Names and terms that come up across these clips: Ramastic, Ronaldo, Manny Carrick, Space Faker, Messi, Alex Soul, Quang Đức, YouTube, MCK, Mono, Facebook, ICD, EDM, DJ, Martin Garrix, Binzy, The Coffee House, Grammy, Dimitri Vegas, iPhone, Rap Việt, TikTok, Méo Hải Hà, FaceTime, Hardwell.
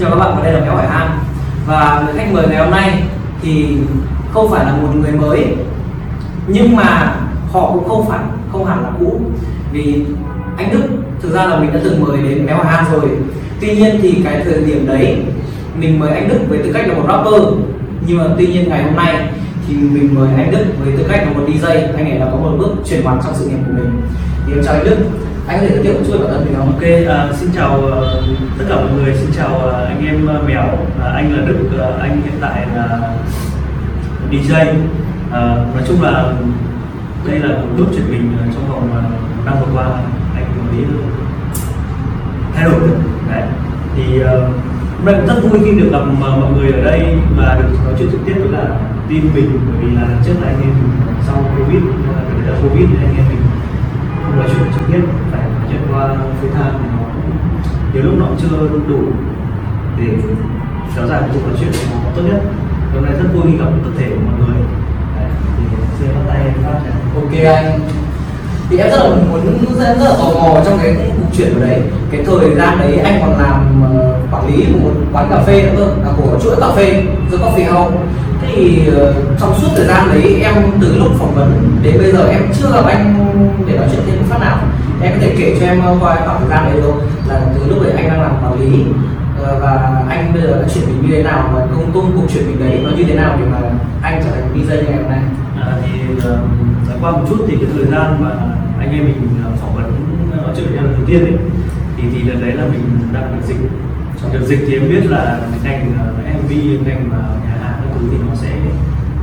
Xin chào các bạn, và đây là Méo Hải Hà. Và người khách mời ngày hôm nay thì không phải là một người mới, nhưng mà họ cũng không hẳn là cũ. Vì anh Đức thực ra là mình đã từng mời đến Méo Hải Hà rồi. Tuy nhiên thì cái thời điểm đấy mình mời anh Đức với tư cách là một rapper, nhưng mà tuy nhiên ngày hôm nay thì mình mời anh Đức với tư cách là một DJ. Anh ấy đã có một bước chuyển hoàn trong sự nghiệp của mình. Thì em chào anh Đức, anh có thể giới thiệu một chút về bản thân mình không? Ok, xin chào tất cả mọi người, xin chào anh em Méo. Anh là Đức, anh hiện tại là DJ. Nói chung là đây là một bước chuyển mình trong vòng năm vừa qua anh mới thay đổi được. Đấy. Thì hôm nay cũng rất vui khi được gặp mọi người ở đây và được nói chuyện trực tiếp với là team mình, bởi vì là trước là anh em sau Covid, bây giờ Covid thì anh em mình không nói chuyện trực tiếp, phải nói chuyện qua FaceTime thì nó nhiều lúc nó chưa đủ để kéo dài cuộc nói chuyện nó tốt nhất. Hôm nay rất vui khi gặp tập thể của mọi người. Đấy. Thì sẽ bắt tay em phát này. Ok anh. Thì em rất là tò mò trong cái cuộc chuyển ở đấy. Cái thời gian đấy anh còn làm quản lý của một quán cà phê nữa cơ, là của chuỗi cà phê The Coffee House. Thì trong suốt thời gian đấy em từ lúc phỏng vấn đến bây giờ em chưa gặp anh để nói chuyện thêm phát nào. Em có thể kể cho em qua khoảng thời gian đấy không? Là từ lúc đấy anh đang làm quản lý và anh bây giờ đã chuyển mình như thế nào, và công cuộc chuyển mình đấy nó như thế nào để mà anh trở thành DJ ngày hôm nay? Thì qua một chút thì cái thời gian mà anh em mình phỏng vấn nói chuyện với nhau lần đầu tiên ấy, thì lần đấy là mình đang được dịch. Trong đợt dịch thì em biết là cái ngành MV, cái ngành nhà hàng các thứ thì nó sẽ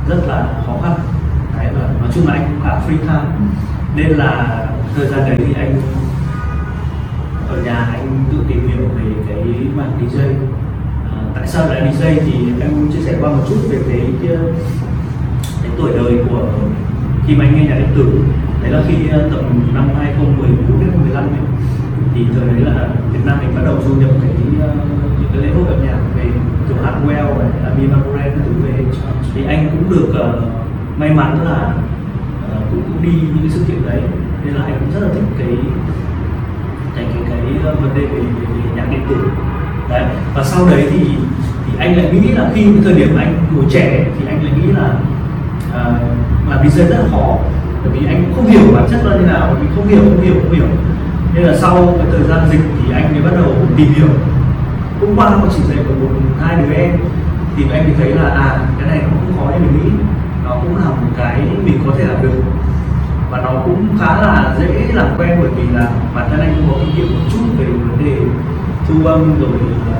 rất là khó khăn. Đấy, và nói chung là anh cũng khá free time, nên là thời gian đấy thì anh ở nhà anh tự tìm hiểu về cái mạng DJ. Tại sao lại DJ thì em chia sẻ qua một chút về cái tuổi đời của khi mà anh nghe nhạc điện tử. Đấy là khi tầm năm 2014 đến 2015 ấy, thì thời đấy là Việt Nam mình bắt đầu du nhập những cái lễ hội âm nhạc về kiểu Hardwell và Amivagoren các thứ về. Thì anh cũng được may mắn là cũng đi những cái sự kiện đấy, nên là anh cũng rất là thích cái vấn đề về nhạc điện tử. Đấy. Và sau đấy thì anh lại nghĩ là khi thời điểm anh còn trẻ thì anh lại nghĩ là làm DJ rất là khó, bởi vì anh cũng không hiểu bản chất là như nào, mình không hiểu. Nên là sau cái thời gian dịch thì anh mới bắt đầu tìm hiểu. Cũng qua một chỉ dạy của hai đứa em thì anh mới thấy là cái này nó cũng khó như mình nghĩ, nó cũng là một cái mình có thể làm được và nó cũng khá là dễ làm quen, bởi vì là bản thân anh cũng có kinh nghiệm một chút về vấn đề thu âm rồi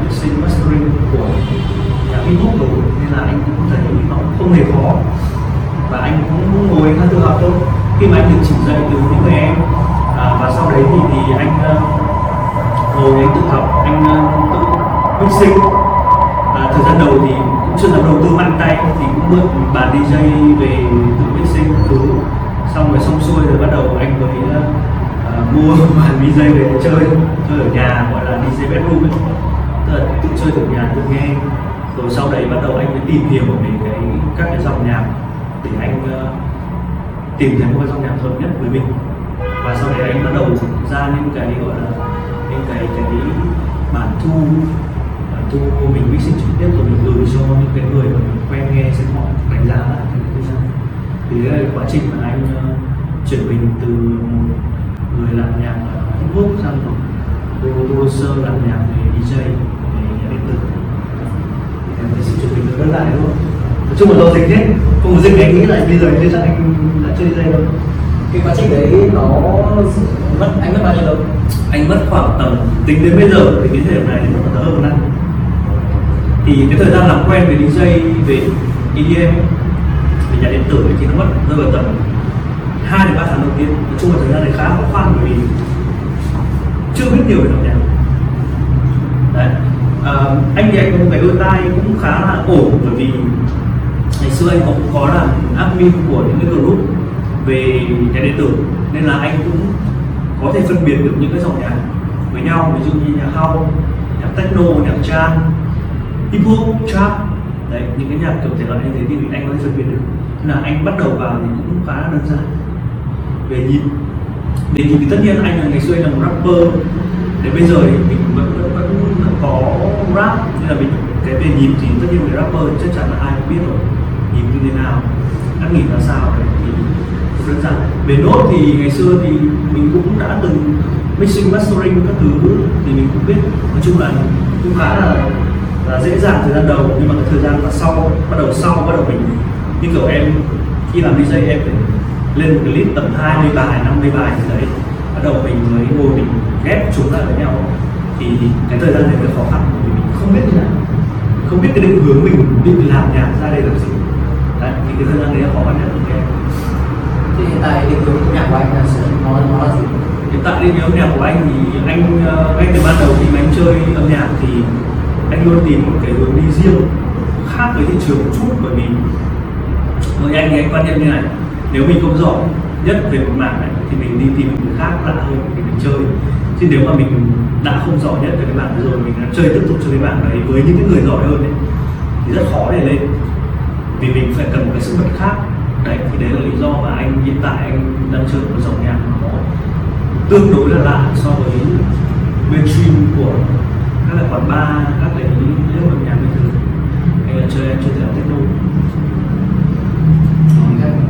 mixing mastering của nhà hip hop rồi, nên là anh cũng thấy nó không hề khó và anh cũng ngồi khá tự học thôi khi mà anh được chỉ dạy từ những người em. Và sau đấy thì anh ngồi anh tự học, anh tự mixing. Thời gian đầu thì cũng chưa dám đầu tư mạnh tay thì cũng mượn bàn DJ về tự mixing thứ, xong rồi xong xuôi rồi bắt đầu anh mới mua bàn DJ về chơi ở nhà, gọi là DJ bedroom ấy. Tức là tự chơi ở nhà tự nghe, rồi sau đấy bắt đầu anh mới tìm hiểu về các cái dòng nhạc để anh tìm thấy một cái dòng nhạc hợp nhất với mình. Và sau đấy anh bắt đầu ra những cái gọi là những cái bản thu của mình mixing trực tiếp, rồi mình gửi cho những cái người mà mình quen nghe xem họ đánh giá lại cái gì. Thì đấy là quá trình mà anh chuyển mình từ một người làm nhạc hip hop sang một producer làm nhạc về DJ về nhà điện tử. Thì em thấy sự chuyển mình rất lại luôn. Nói chung là do dịch hết, không có dịch thì anh nghĩ là bây giờ chưa chắc anh đã chơi DJ đâu. Cái quá trình đấy anh mất bao nhiêu lâu? Anh mất khoảng tầm, tính đến bây giờ thì cái thời điểm này thì mất khoảng hơn 1 năm. Thì cái thời gian làm quen với DJ, về EDM, về nhà điện tử thì nó mất rơi vào tầm 2 đến 3 tháng đầu tiên. Nói chung là thời gian này khá khó khăn bởi vì chưa biết nhiều về âm nhạc. Đấy. Anh thì anh có một cái đôi tai cũng khá là ổn, bởi vì ngày xưa anh cũng có là admin của những cái group về nhà điện tử, nên là anh cũng có thể phân biệt được những cái dòng nhạc với nhau, ví dụ như nhạc house, nhạc techno, nhạc trance, hip hop, trap, đấy, những cái nhạc kiểu thể loại như thế thì anh có thể phân biệt được. Nên là anh bắt đầu vào thì cũng khá đơn giản về nhịp thì tất nhiên anh là ngày xưa anh là một rapper, đến bây giờ thì mình vẫn có rap như là mình cái về nhịp thì tất nhiên người rapper chắc chắn là ai cũng biết rồi, nhịp như thế nào, cách nhịp là sao đấy thì cũng đơn giản. Về nốt thì ngày xưa thì mình cũng đã từng mixing mastering các thứ thì mình cũng biết, nói chung là cũng khá là dễ dàng thời gian đầu, nhưng mà thời gian là sau bắt đầu mình như kiểu em khi làm DJ em phải lên một clip tầm 20 bài 50 bài gì đấy, bắt đầu mình mới ngồi mình ghép chúng lại với nhau, thì cái thời gian này rất khó khăn vì mình không biết thế nào, không biết cái định hướng mình định làm nhạc ra đây là gì đấy, thì cái thời gian đấy là khó khăn nhất của em. Thì hiện tại định hướng của nhạc của anh là sẽ nó là gì? Hiện tại định hướng nhạc của anh thì anh ngay từ ban đầu khi mà anh chơi âm nhạc thì anh luôn tìm một cái hướng đi riêng khác với thị trường một chút, bởi vì với anh thì anh quan niệm như này, nếu mình không giỏi nhất về một mảng này thì mình đi tìm một người khác lạ hơn để mình chơi, chứ nếu mà mình đã không giỏi nhất về cái mảng rồi mình chơi tiếp tục cho cái mảng đấy với những cái người giỏi hơn ấy, thì rất khó để lên, vì mình phải cần một cái sức mạnh khác đấy. Thì đấy là lý do mà anh hiện tại anh đang chơi một dòng nhạc nó tương đối là lạ so với mainstream của các loại quán bar, các cái lớp âm nhạc bình thường. Anh là chơi, em chơi theo techno.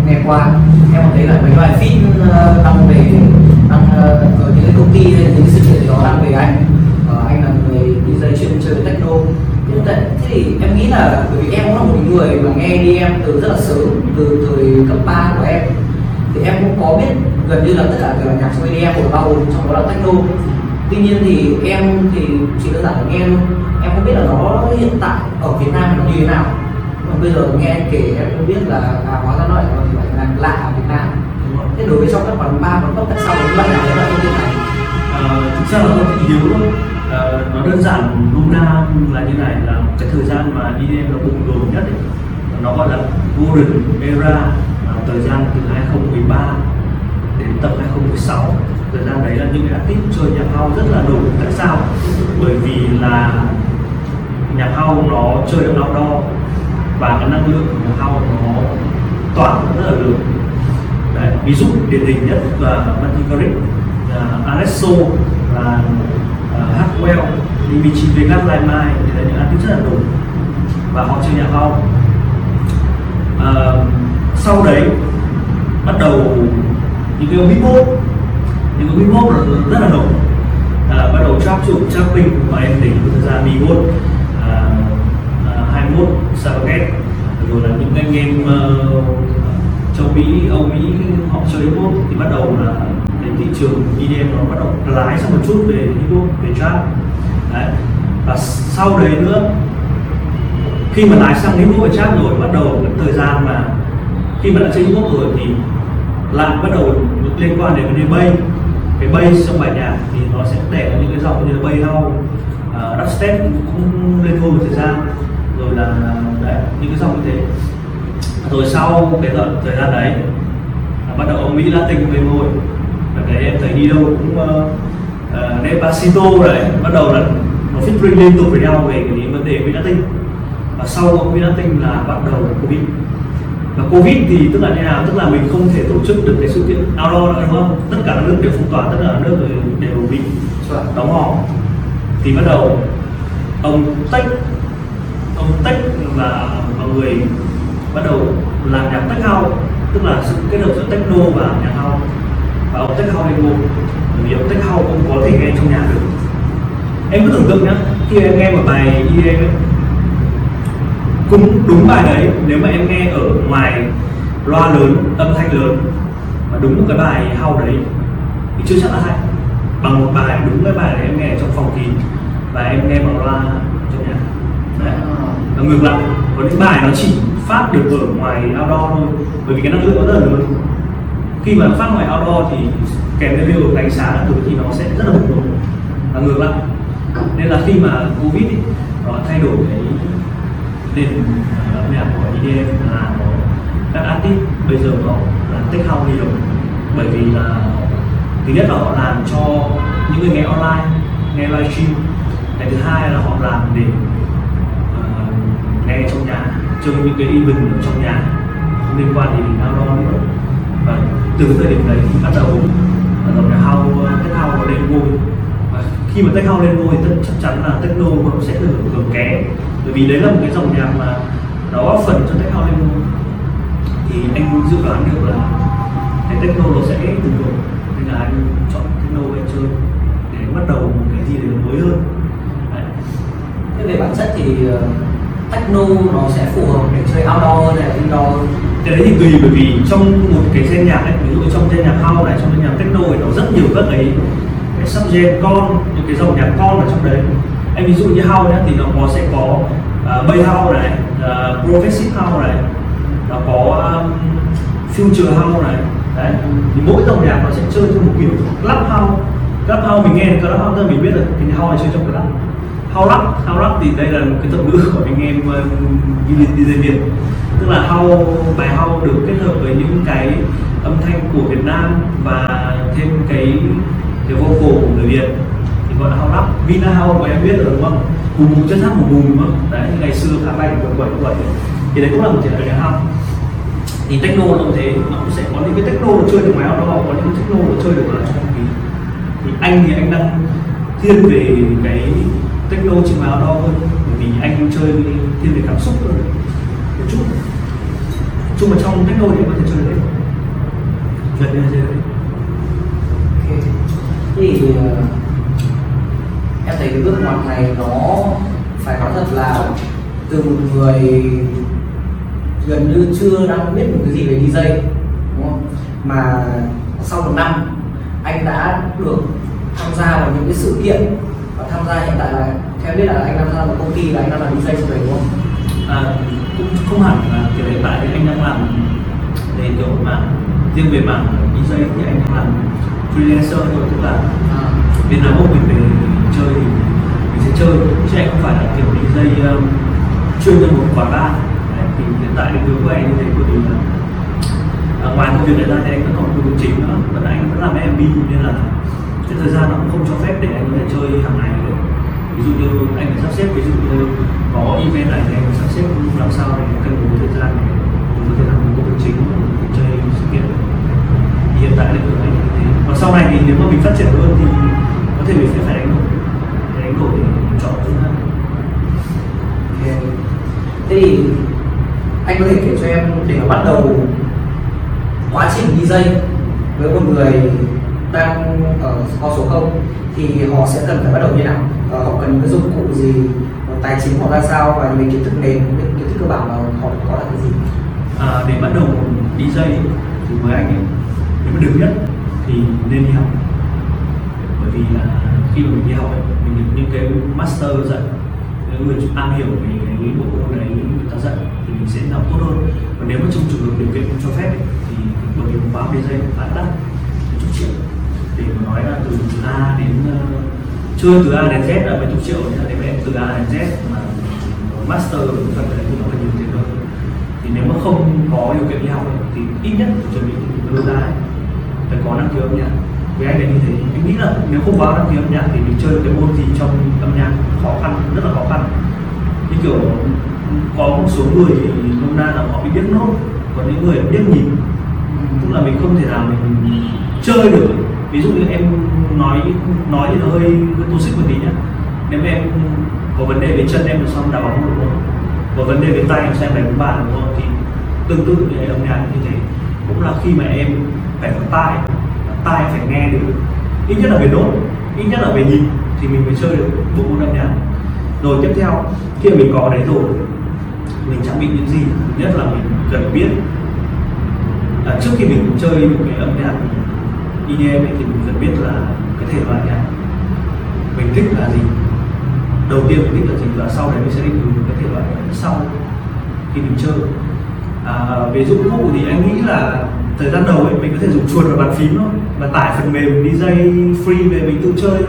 Nghe qua em thấy là mấy loại phim tăng về ở những cái công ty hay những sự kiện đó đang về anh là người DJ chuyên chơi techno. Thế thì em nghĩ là bởi vì em cũng là một người mà nghe EDM từ rất là sớm, từ thời cấp 3 của em thì em cũng có biết gần như là tất cả các nhạc trong EDM của bao gồm trong đó là techno. Tuy nhiên thì em thì chỉ đơn giản là nghe thôi, em không biết là nó hiện tại ở Việt Nam nó như thế nào. Còn bây giờ nghe anh kể em cũng biết là hóa ra nó lại là lạ ở Việt Nam. Thế đối với trong các quán bar nó tại sao những loại nhạc lại như thế này? Thực ra là do thị hiếu thôi. Nó đơn giản nôm na là như này, là cái thời gian mà EDM nó bùng nổ nhất ấy, nó gọi là golden era, thời gian từ 2013 đến tầm 2016. Thời gian đấy là những cái artist chơi nhạc house rất là nổi. Tại sao? Bởi vì là nhạc house nó chơi được outdoor và cái năng lượng của nhạc house nó tỏa rất là lớn. Đấy, ví dụ điển hình nhất là Manny Carrick, Alex Soul, là Hardwell, Dimitri Vegas, Lai Mai, thì là những artist rất là nổi và họ chơi nhạc house. Sau đấy bắt đầu những cái beatbox, những cái beatbox rất là nổi, bắt đầu trap chuồng, trap pink và em đỉnh ra beatbox 21 Savaget, rồi là những anh em châu Mỹ, Âu Mỹ họ chơi beatbox thì bắt đầu là cái thị trường EDM nó bắt đầu lái sang một chút về beatbox, về trap đấy. Và sau đấy nữa, khi mà lái sang beatbox và trap rồi bắt đầu cái thời gian mà khi mà đã chơi beatbox rồi thì lại bắt đầu liên quan đến vấn đề bass. Cái bass trong bài nhạc thì nó sẽ đẻ những cái giọng như là bass house, dubstep cũng lên thôi một thời gian, rồi là đấy, những cái giọng như thế. Rồi sau cái thời gian đấy bắt đầu ông Mỹ Latin lên ngôi, và cái em thấy đi đâu cũng Despacito đấy, bắt đầu là nó featuring liên tục với nhau về cái vấn đề Mỹ Latin. Và sau ông Mỹ Latin là bắt đầu là Covid. Và Covid thì tức là như nào? Tức là mình không thể tổ chức được cái sự kiện outdoor nữa, đúng không? Tất cả các nước đều phong tỏa, tất cả các nước đều bị đóng hòm. Thì bắt đầu ông Tech là mọi người bắt đầu làm nhạc tech house, tức là sự kết hợp giữa techno và nhạc house. Và ông tech house lên, bởi vì ông tech house cũng có thể nghe trong nhà được. Em cứ tưởng tượng nhá, khi em nghe một bài EDM cũng đúng bài đấy, nếu mà em nghe ở ngoài loa lớn, âm thanh lớn mà đúng một cái bài house đấy thì chưa chắc là hay bằng một bài đúng cái bài đấy em nghe trong phòng kín và em nghe bằng loa trong nhà. Đấy. Và ngược lại, có những bài nó chỉ phát được ở ngoài outdoor thôi, bởi vì cái năng lượng nó rất là lớn. Khi mà phát ngoài outdoor thì kèm theo hiệu ứng ánh sáng các thứ thì nó sẽ rất là bùng nổ. Và ngược lại, nên là khi mà Covid ấy, nó thay đổi cái nền âm nhạc của EDM là các artist bây giờ họ làm tech house nhiều, bởi vì là thứ nhất là họ làm cho những người nghe online, nghe livestream. Cái thứ hai là họ làm để nghe trong nhà, chơi những cái event ở trong nhà không liên quan đến outdoor nữa. Và từ thời điểm đấy thì bắt đầu dòng nhạc house, tech house nó lên ngôi. Và khi khi mà tech house lên ngôi thì chắc chắn là techno nó sẽ được hưởng kém, bởi vì đấy là một cái dòng nhạc mà nó góp phần cho tech house lên ngôi. Thì anh dự đoán được là cái techno nó sẽ được hưởng, nên là anh chọn techno để chơi để bắt đầu một cái gì đấy mới hơn. Thế về bản chất thì techno nó sẽ phù hợp để chơi outdoor hay là indoor? Cái đấy thì tùy, bởi vì trong một cái gen nhạc ấy, ví dụ trong gen nhạc house này, trong gen nhạc techno ấy, nó rất nhiều các cái subgen con, những cái dòng nhạc con ở trong đấy. Anh ví dụ như house nhá, thì nó sẽ có bay house này, progressive house này, nó có future house này. Đấy, thì mỗi dòng nhạc nó sẽ chơi theo một kiểu club house. Club house mình nghe club house thì mình biết rồi, thì house này chơi trong club. House rap thì đây là một cái thuật ngữ của anh em DJ Việt, tức là house, bài house được kết hợp với những cái âm thanh của Việt Nam và thêm cái vocal của người Việt thì gọi là house rap. Vina house mà em biết rồi đúng không? Bùm bùm chất hát bùm bùm đúng không? Đấy, ngày xưa khá bành quẩy quẩy, thì đấy cũng là một thể loại house. Thì techno nó cũng thế, nó cũng sẽ có những cái techno chơi được máy outdoor, có những techno chơi được là trong không khí. Thì anh đang thiên về cái techno trên máy outdoor hơn, bởi vì anh chơi thiên về cảm xúc hơn một chút. Chung mà trong techno thì có thể chơi đấy, gần như là chơi đấy. Okay. Thì em thấy cái bước ngoặt này nó phải nói thật là từ một người gần như chưa đang biết một cái gì về DJ, đúng không? Mà sau một năm anh đã được tham gia vào những cái sự kiện và tham gia, hiện tại là theo biết là anh đang tham gia vào công ty và anh đang làm DJ rồi đúng không? Cũng không hẳn là kiểu hiện tại thì anh đang làm về kiểu mà riêng về mảng DJ thì anh đang làm freelancer rồi, tức là bên nào mình về chơi thì mình sẽ chơi, chứ anh không phải là kiểu DJ chuyên cho một quán bar. Thì hiện tại cái hướng của anh như thế của mình là ngoài công việc này ra thì anh vẫn còn công việc chính nữa, vẫn anh vẫn làm MV, nên là cái thời gian nó cũng không cho phép để anh có thể chơi hàng ngày được. Ví dụ như anh phải sắp xếp, ví dụ như có event này thì anh phải sắp xếp làm sao để cân đối thời gian này có thể làm công việc chính để chơi sự kiện. Thì hiện tại là hướng anh như thế, và sau này thì nếu mà mình phát triển hơn thì có thể mình sẽ phải đánh đổi để chọn chúng ta. Thế thì anh có thể kể cho em để bắt đầu quá trình DJ với một người đang ở kho số 0 thì họ sẽ cần phải bắt đầu như nào? Họ cần cái dụng cụ gì, tài chính họ ra sao, và những kiến thức nền, những kiến thức cơ bản mà họ có là cái gì? Để bắt đầu DJ thì với anh ấy, nếu mà được nhất thì nên đi học, bởi vì là khi mà mình đi học ấy, mình được những cái master dạy, người am hiểu về cái bộ môn đấy người ta dạy thì mình sẽ làm tốt hơn. Và nếu mà trong trường hợp điều kiện không cho phép ấy, thì bởi vì khóa DJ khá đắt, chục triệu, để mà nói là từ A đến chưa từ A đến Z là mấy chục triệu, nhưng mà từ A đến Z mà master cũng cần phải nó phải nhiều tiền hơn. Thì nếu mà không có điều kiện đi học ấy, thì ít nhất chuẩn bị đôi ra ấy, phải có năng khiếu âm nhạc. Với anh ấy như thế, mình nghĩ là nếu không có năng khiếu âm nhạc thì mình chơi được cái môn gì trong âm nhạc khó khăn, rất là khó khăn. Như kiểu có một số người thì nôm na là họ bị điếc nốt, còn những người điếc nhịp, tức là mình không thể nào mình chơi được. Ví dụ như em nói thì nó hơi toxic một tí nhá, nếu em có vấn đề về chân em làm sao đá bóng được không, có vấn đề về tay làm sao em đánh bàn được không, thì tương tự về âm nhạc như thế cũng là khi mà em phải có tai phải nghe được, ít nhất là về nốt, ít nhất là về nhịp thì mình mới chơi được bộ môn âm nhạc. Rồi tiếp theo khi mình có đấy rồi, mình trang bị những gì, nhất là mình cần biết trước khi mình chơi một cái âm nhạc EDM thì mình cần biết là cái thể loại nhạc mình thích là gì. Đầu tiên mình thích là gì, và sau đấy mình sẽ định hướng cái thể loại sau khi mình chơi. Về dụng cụ thì anh nghĩ là thời gian đầu ấy, mình có thể dùng chuột và bàn phím thôi, và tải phần mềm DJ free về mình tự chơi,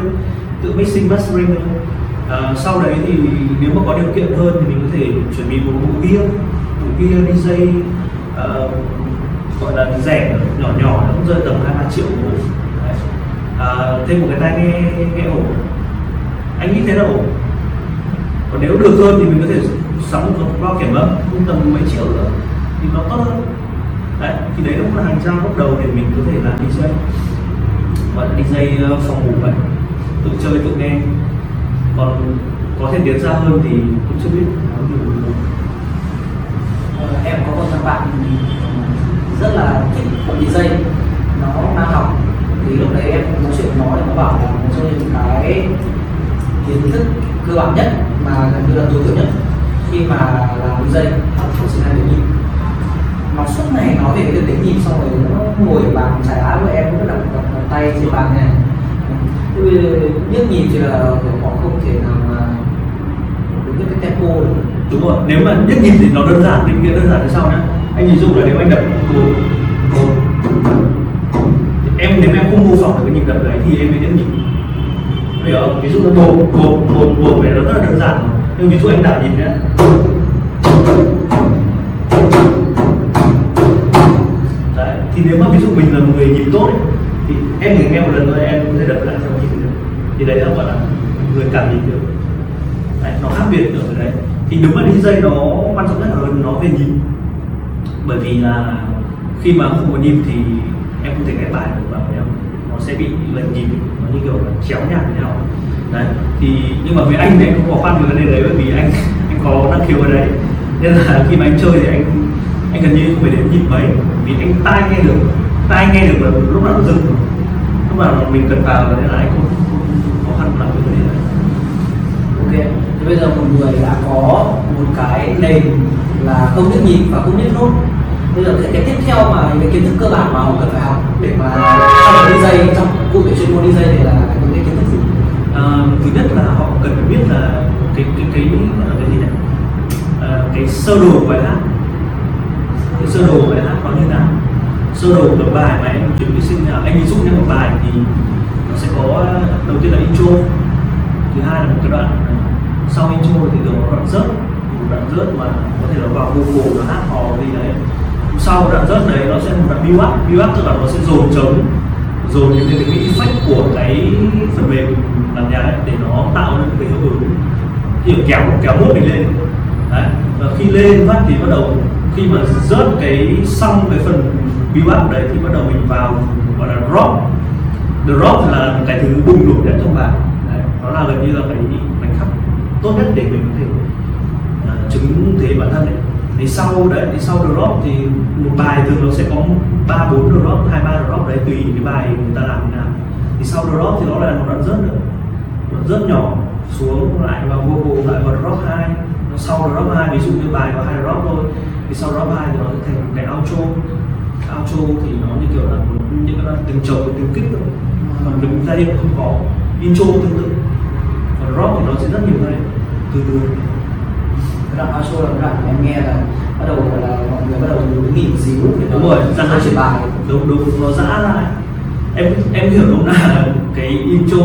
tự mixing mastering thôi. Sau đấy thì nếu mà có điều kiện hơn thì mình có thể chuẩn bị một bộ gear DJ gọi là rẻ, nhỏ nó cũng rơi tầm 2-3 triệu một bộ. Thêm một cái tai nghe ổn, anh nghĩ thế là ổn. Còn nếu được hơn thì mình có thể sắm một bao kiểm âm cũng tầm mấy triệu nữa thì nó tốt hơn. Đấy, thì đấy cũng là hàng rào lúc đầu để mình có thể làm DJ, gọi là DJ phòng ngủ vậy. tự chơi tự nghe, còn có thể tiến xa hơn thì cũng chưa biết. Em có một thằng bạn rất là thích DJ, nó đang học thì lúc đấy em nói chuyện với nó thì nó bảo là một trong những cái kiến thức cơ bản nhất mà gần như là tối thiểu nhất khi mà làm DJ học không chỉ là tiếng nhịp. Nó suốt ngày nói về cái tiếng nhịp xong rồi nó ngồi ở bàn trải áo của em cũng đặt tay trên bàn này. Nhất nhịp thì là họ không thể nào mà đúng cái tempo được. Đúng rồi, nếu mà nhất nhịp thì nó đơn giản, định nghĩa đơn giản như sau nhé. Anh nhìn dung là nếu anh đập nếu em không mô phỏng được cái nhịp đập đấy thì em mới nhất nhịp. Bây giờ ví dụ là bộ này nó rất là đơn giản, nhưng ví dụ anh đảo nhịp nhé, thì nếu mà ví dụ mình là một người nhịp tốt ấy, thì em chỉ nghe một lần thôi em có thể đập lại theo nhịp được, thì đấy là gọi là người cảm nhịp được. Đấy, nó khác biệt ở đấy. Thì đúng là DJ nó quan trọng nhất là nó về nhịp, bởi vì là khi mà không có nhịp thì em không thể nghe bài được vào nhau, nó sẽ bị lệch nhịp, nó như kiểu là chéo nhạc với nhau. Đấy, thì nhưng mà với anh thì anh không khó khăn về vấn đề đấy, bởi vì anh có năng khiếu ở đấy, nên là khi mà anh chơi thì anh gần như không phải đến nhịp mấy, vì anh tai nghe được là lúc nào nó dừng, lúc nào mình cần vào, nên là anh không khó khăn làm cái vấn đề này. Ok, thế bây giờ một người đã có một cái nền là không biết nhịp và không biết nốt, bây giờ cái tiếp theo mà những kiến thức cơ bản mà họ cần phải học để mà trong DJ, trong cụ thể chuyên môn DJ này là những cái kiến thức gì? Thứ nhất là họ cần phải biết là cái gì này, cái sơ đồ của bài hát. Cái sơ đồ của bài hát có như nào? Sơ đồ của bài mà em chuẩn bị sinh nào, anh ví dụ như một bài thì nó sẽ có đầu tiên là intro, thứ hai là một cái đoạn sau intro thì thường có đoạn rớt mà có thể là vào vocal, nó hát hò gì đấy. Sau đoạn rớt đấy nó sẽ một đoạn build up, tức là nó sẽ dồn những cái effect của cái phần mềm làm nhạc để nó tạo nên cái hiệu ứng kiểu kéo mốt mình lên. Đấy, và khi lên phát thì bắt đầu khi mà rớt cái xong cái phần build up đấy thì bắt đầu mình vào gọi là drop là cái thứ bùng nổ nhất trong bài. Đấy, nó là gần như là cái mảnh khắc tốt nhất để mình có thể chứng thế bản thân ấy. Thì sau drop thì một bài thường nó sẽ có 3-4 drop, 2-3 drop đấy, tùy cái bài người ta làm như nào. Thì sau drop thì nó lại một đoạn rớt nữa, đoạn rớt nhỏ xuống lại vào vocal, lại vào drop 2. Sau drop 2 ví dụ như bài có 2 drop thôi, thì sau drop 2 thì nó sẽ thành cái outro thì nó như kiểu là những cái từng chồng từng kích thôi, còn đứng giai điệu không có. Intro tương tự, còn drop thì nó sẽ rất nhiều giai điệu từ. Cái đoạn outro là cái đoạn em nghe là bắt đầu là mọi người bắt đầu nghỉ xíu để đúng rồi ra chuyển bài, đúng nó giã lại. Em hiểu đúng là cái intro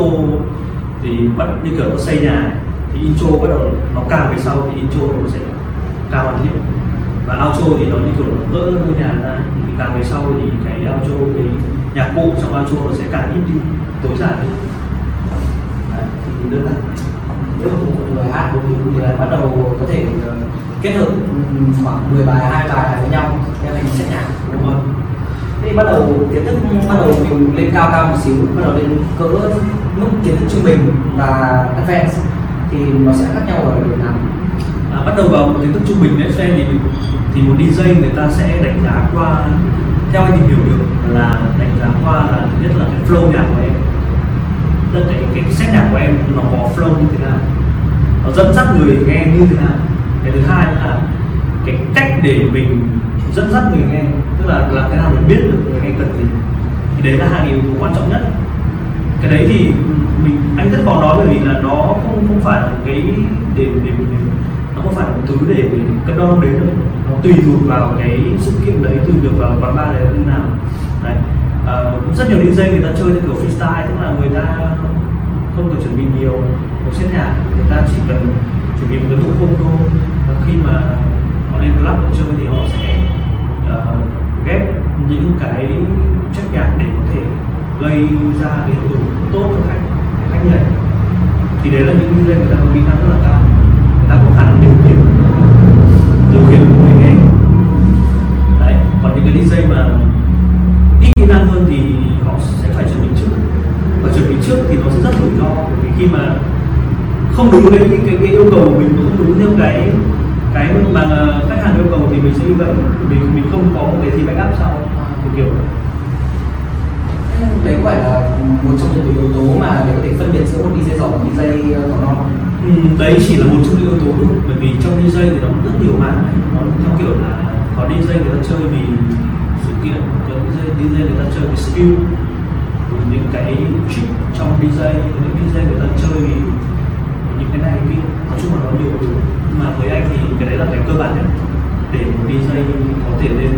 thì bắt như kiểu nó xây nhà, thì intro bắt đầu nó càng về sau thì intro nó sẽ càng hoàn thiện, và outro thì nó như kiểu nó vỡ ngôi nhà ra, thì càng về sau thì cái outro thì nhạc cụ trong outro nó sẽ càng ít đi, tối giản đi. Đấy, thì đơn giản. Nếu mà một người hát thì là bắt đầu có thể kết hợp khoảng 10 bài, 2 bài với nhau nên là mình sẽ nhạc, đúng không? Thế bắt đầu kiến thức mình lên cao một xíu, bắt đầu lên cỡ mức kiến thức trung bình và advanced thì nó sẽ khác nhau ở Việt Nam. Bắt đầu vào kiến thức trung bình advanced thì một DJ người ta sẽ đánh giá qua, theo anh tìm hiểu được là đánh giá qua là thứ nhất là cái flow nhạc của em, tức là cái set nhạc của em nó có flow như thế nào, nó dẫn dắt người nghe như thế nào. Cái thứ hai là cái cách để mình dẫn dắt người nghe, tức là làm thế nào mình biết được người nghe cần gì, thì đấy là hai điều quan trọng nhất. Cái đấy thì anh rất khó nói, bởi vì là nó không phải là cái để nó không phải là một thứ để cân đo đến đâu, nó tùy thuộc vào cái sự kiện đấy, tùy thuộc vào quán bar đấy là như nào. Đấy, rất nhiều DJ người ta chơi theo kiểu freestyle, tức là người ta không cần chuẩn bị nhiều một set nhạc, người ta chỉ cần chuẩn bị một cái bộ khung thôi, và khi mà họ lên club họ chơi thì họ sẽ ghép những cái chất nhạc để có thể gây ra cái hiệu ứng tốt cho khách nhảy. Thì đấy là những DJ người ta có kỹ năng rất là cao, người ta có khả năng điều khiển người nghe. Đấy, còn những cái DJ mà ít kỹ năng hơn thì họ sẽ phải chuẩn bị trước, và chuẩn bị trước thì nó sẽ rất rủi ro. khi mà không đúng với cái yêu cầu của mình, không đúng theo cái mà khách hàng yêu cầu thì mình sẽ như vậy, mình không có một cái gì backup sau thì kiểu đấy có phải là một trong những yếu tố mà để có thể phân biệt giữa một DJ giỏi và một DJ còn non? Đấy chỉ là một trong những yếu tố thôi, bởi vì trong DJ thì nó rất nhiều mảng, nó theo kiểu là có DJ người ta chơi vì sự kiện, có DJ người ta chơi vì skill, những cái trick trong DJ, những DJ người ta chơi vì những cái này kia, nói chung là nó nhiều thứ. Nhưng mà với anh thì cái đấy là cái cơ bản nhất để một DJ có thể lên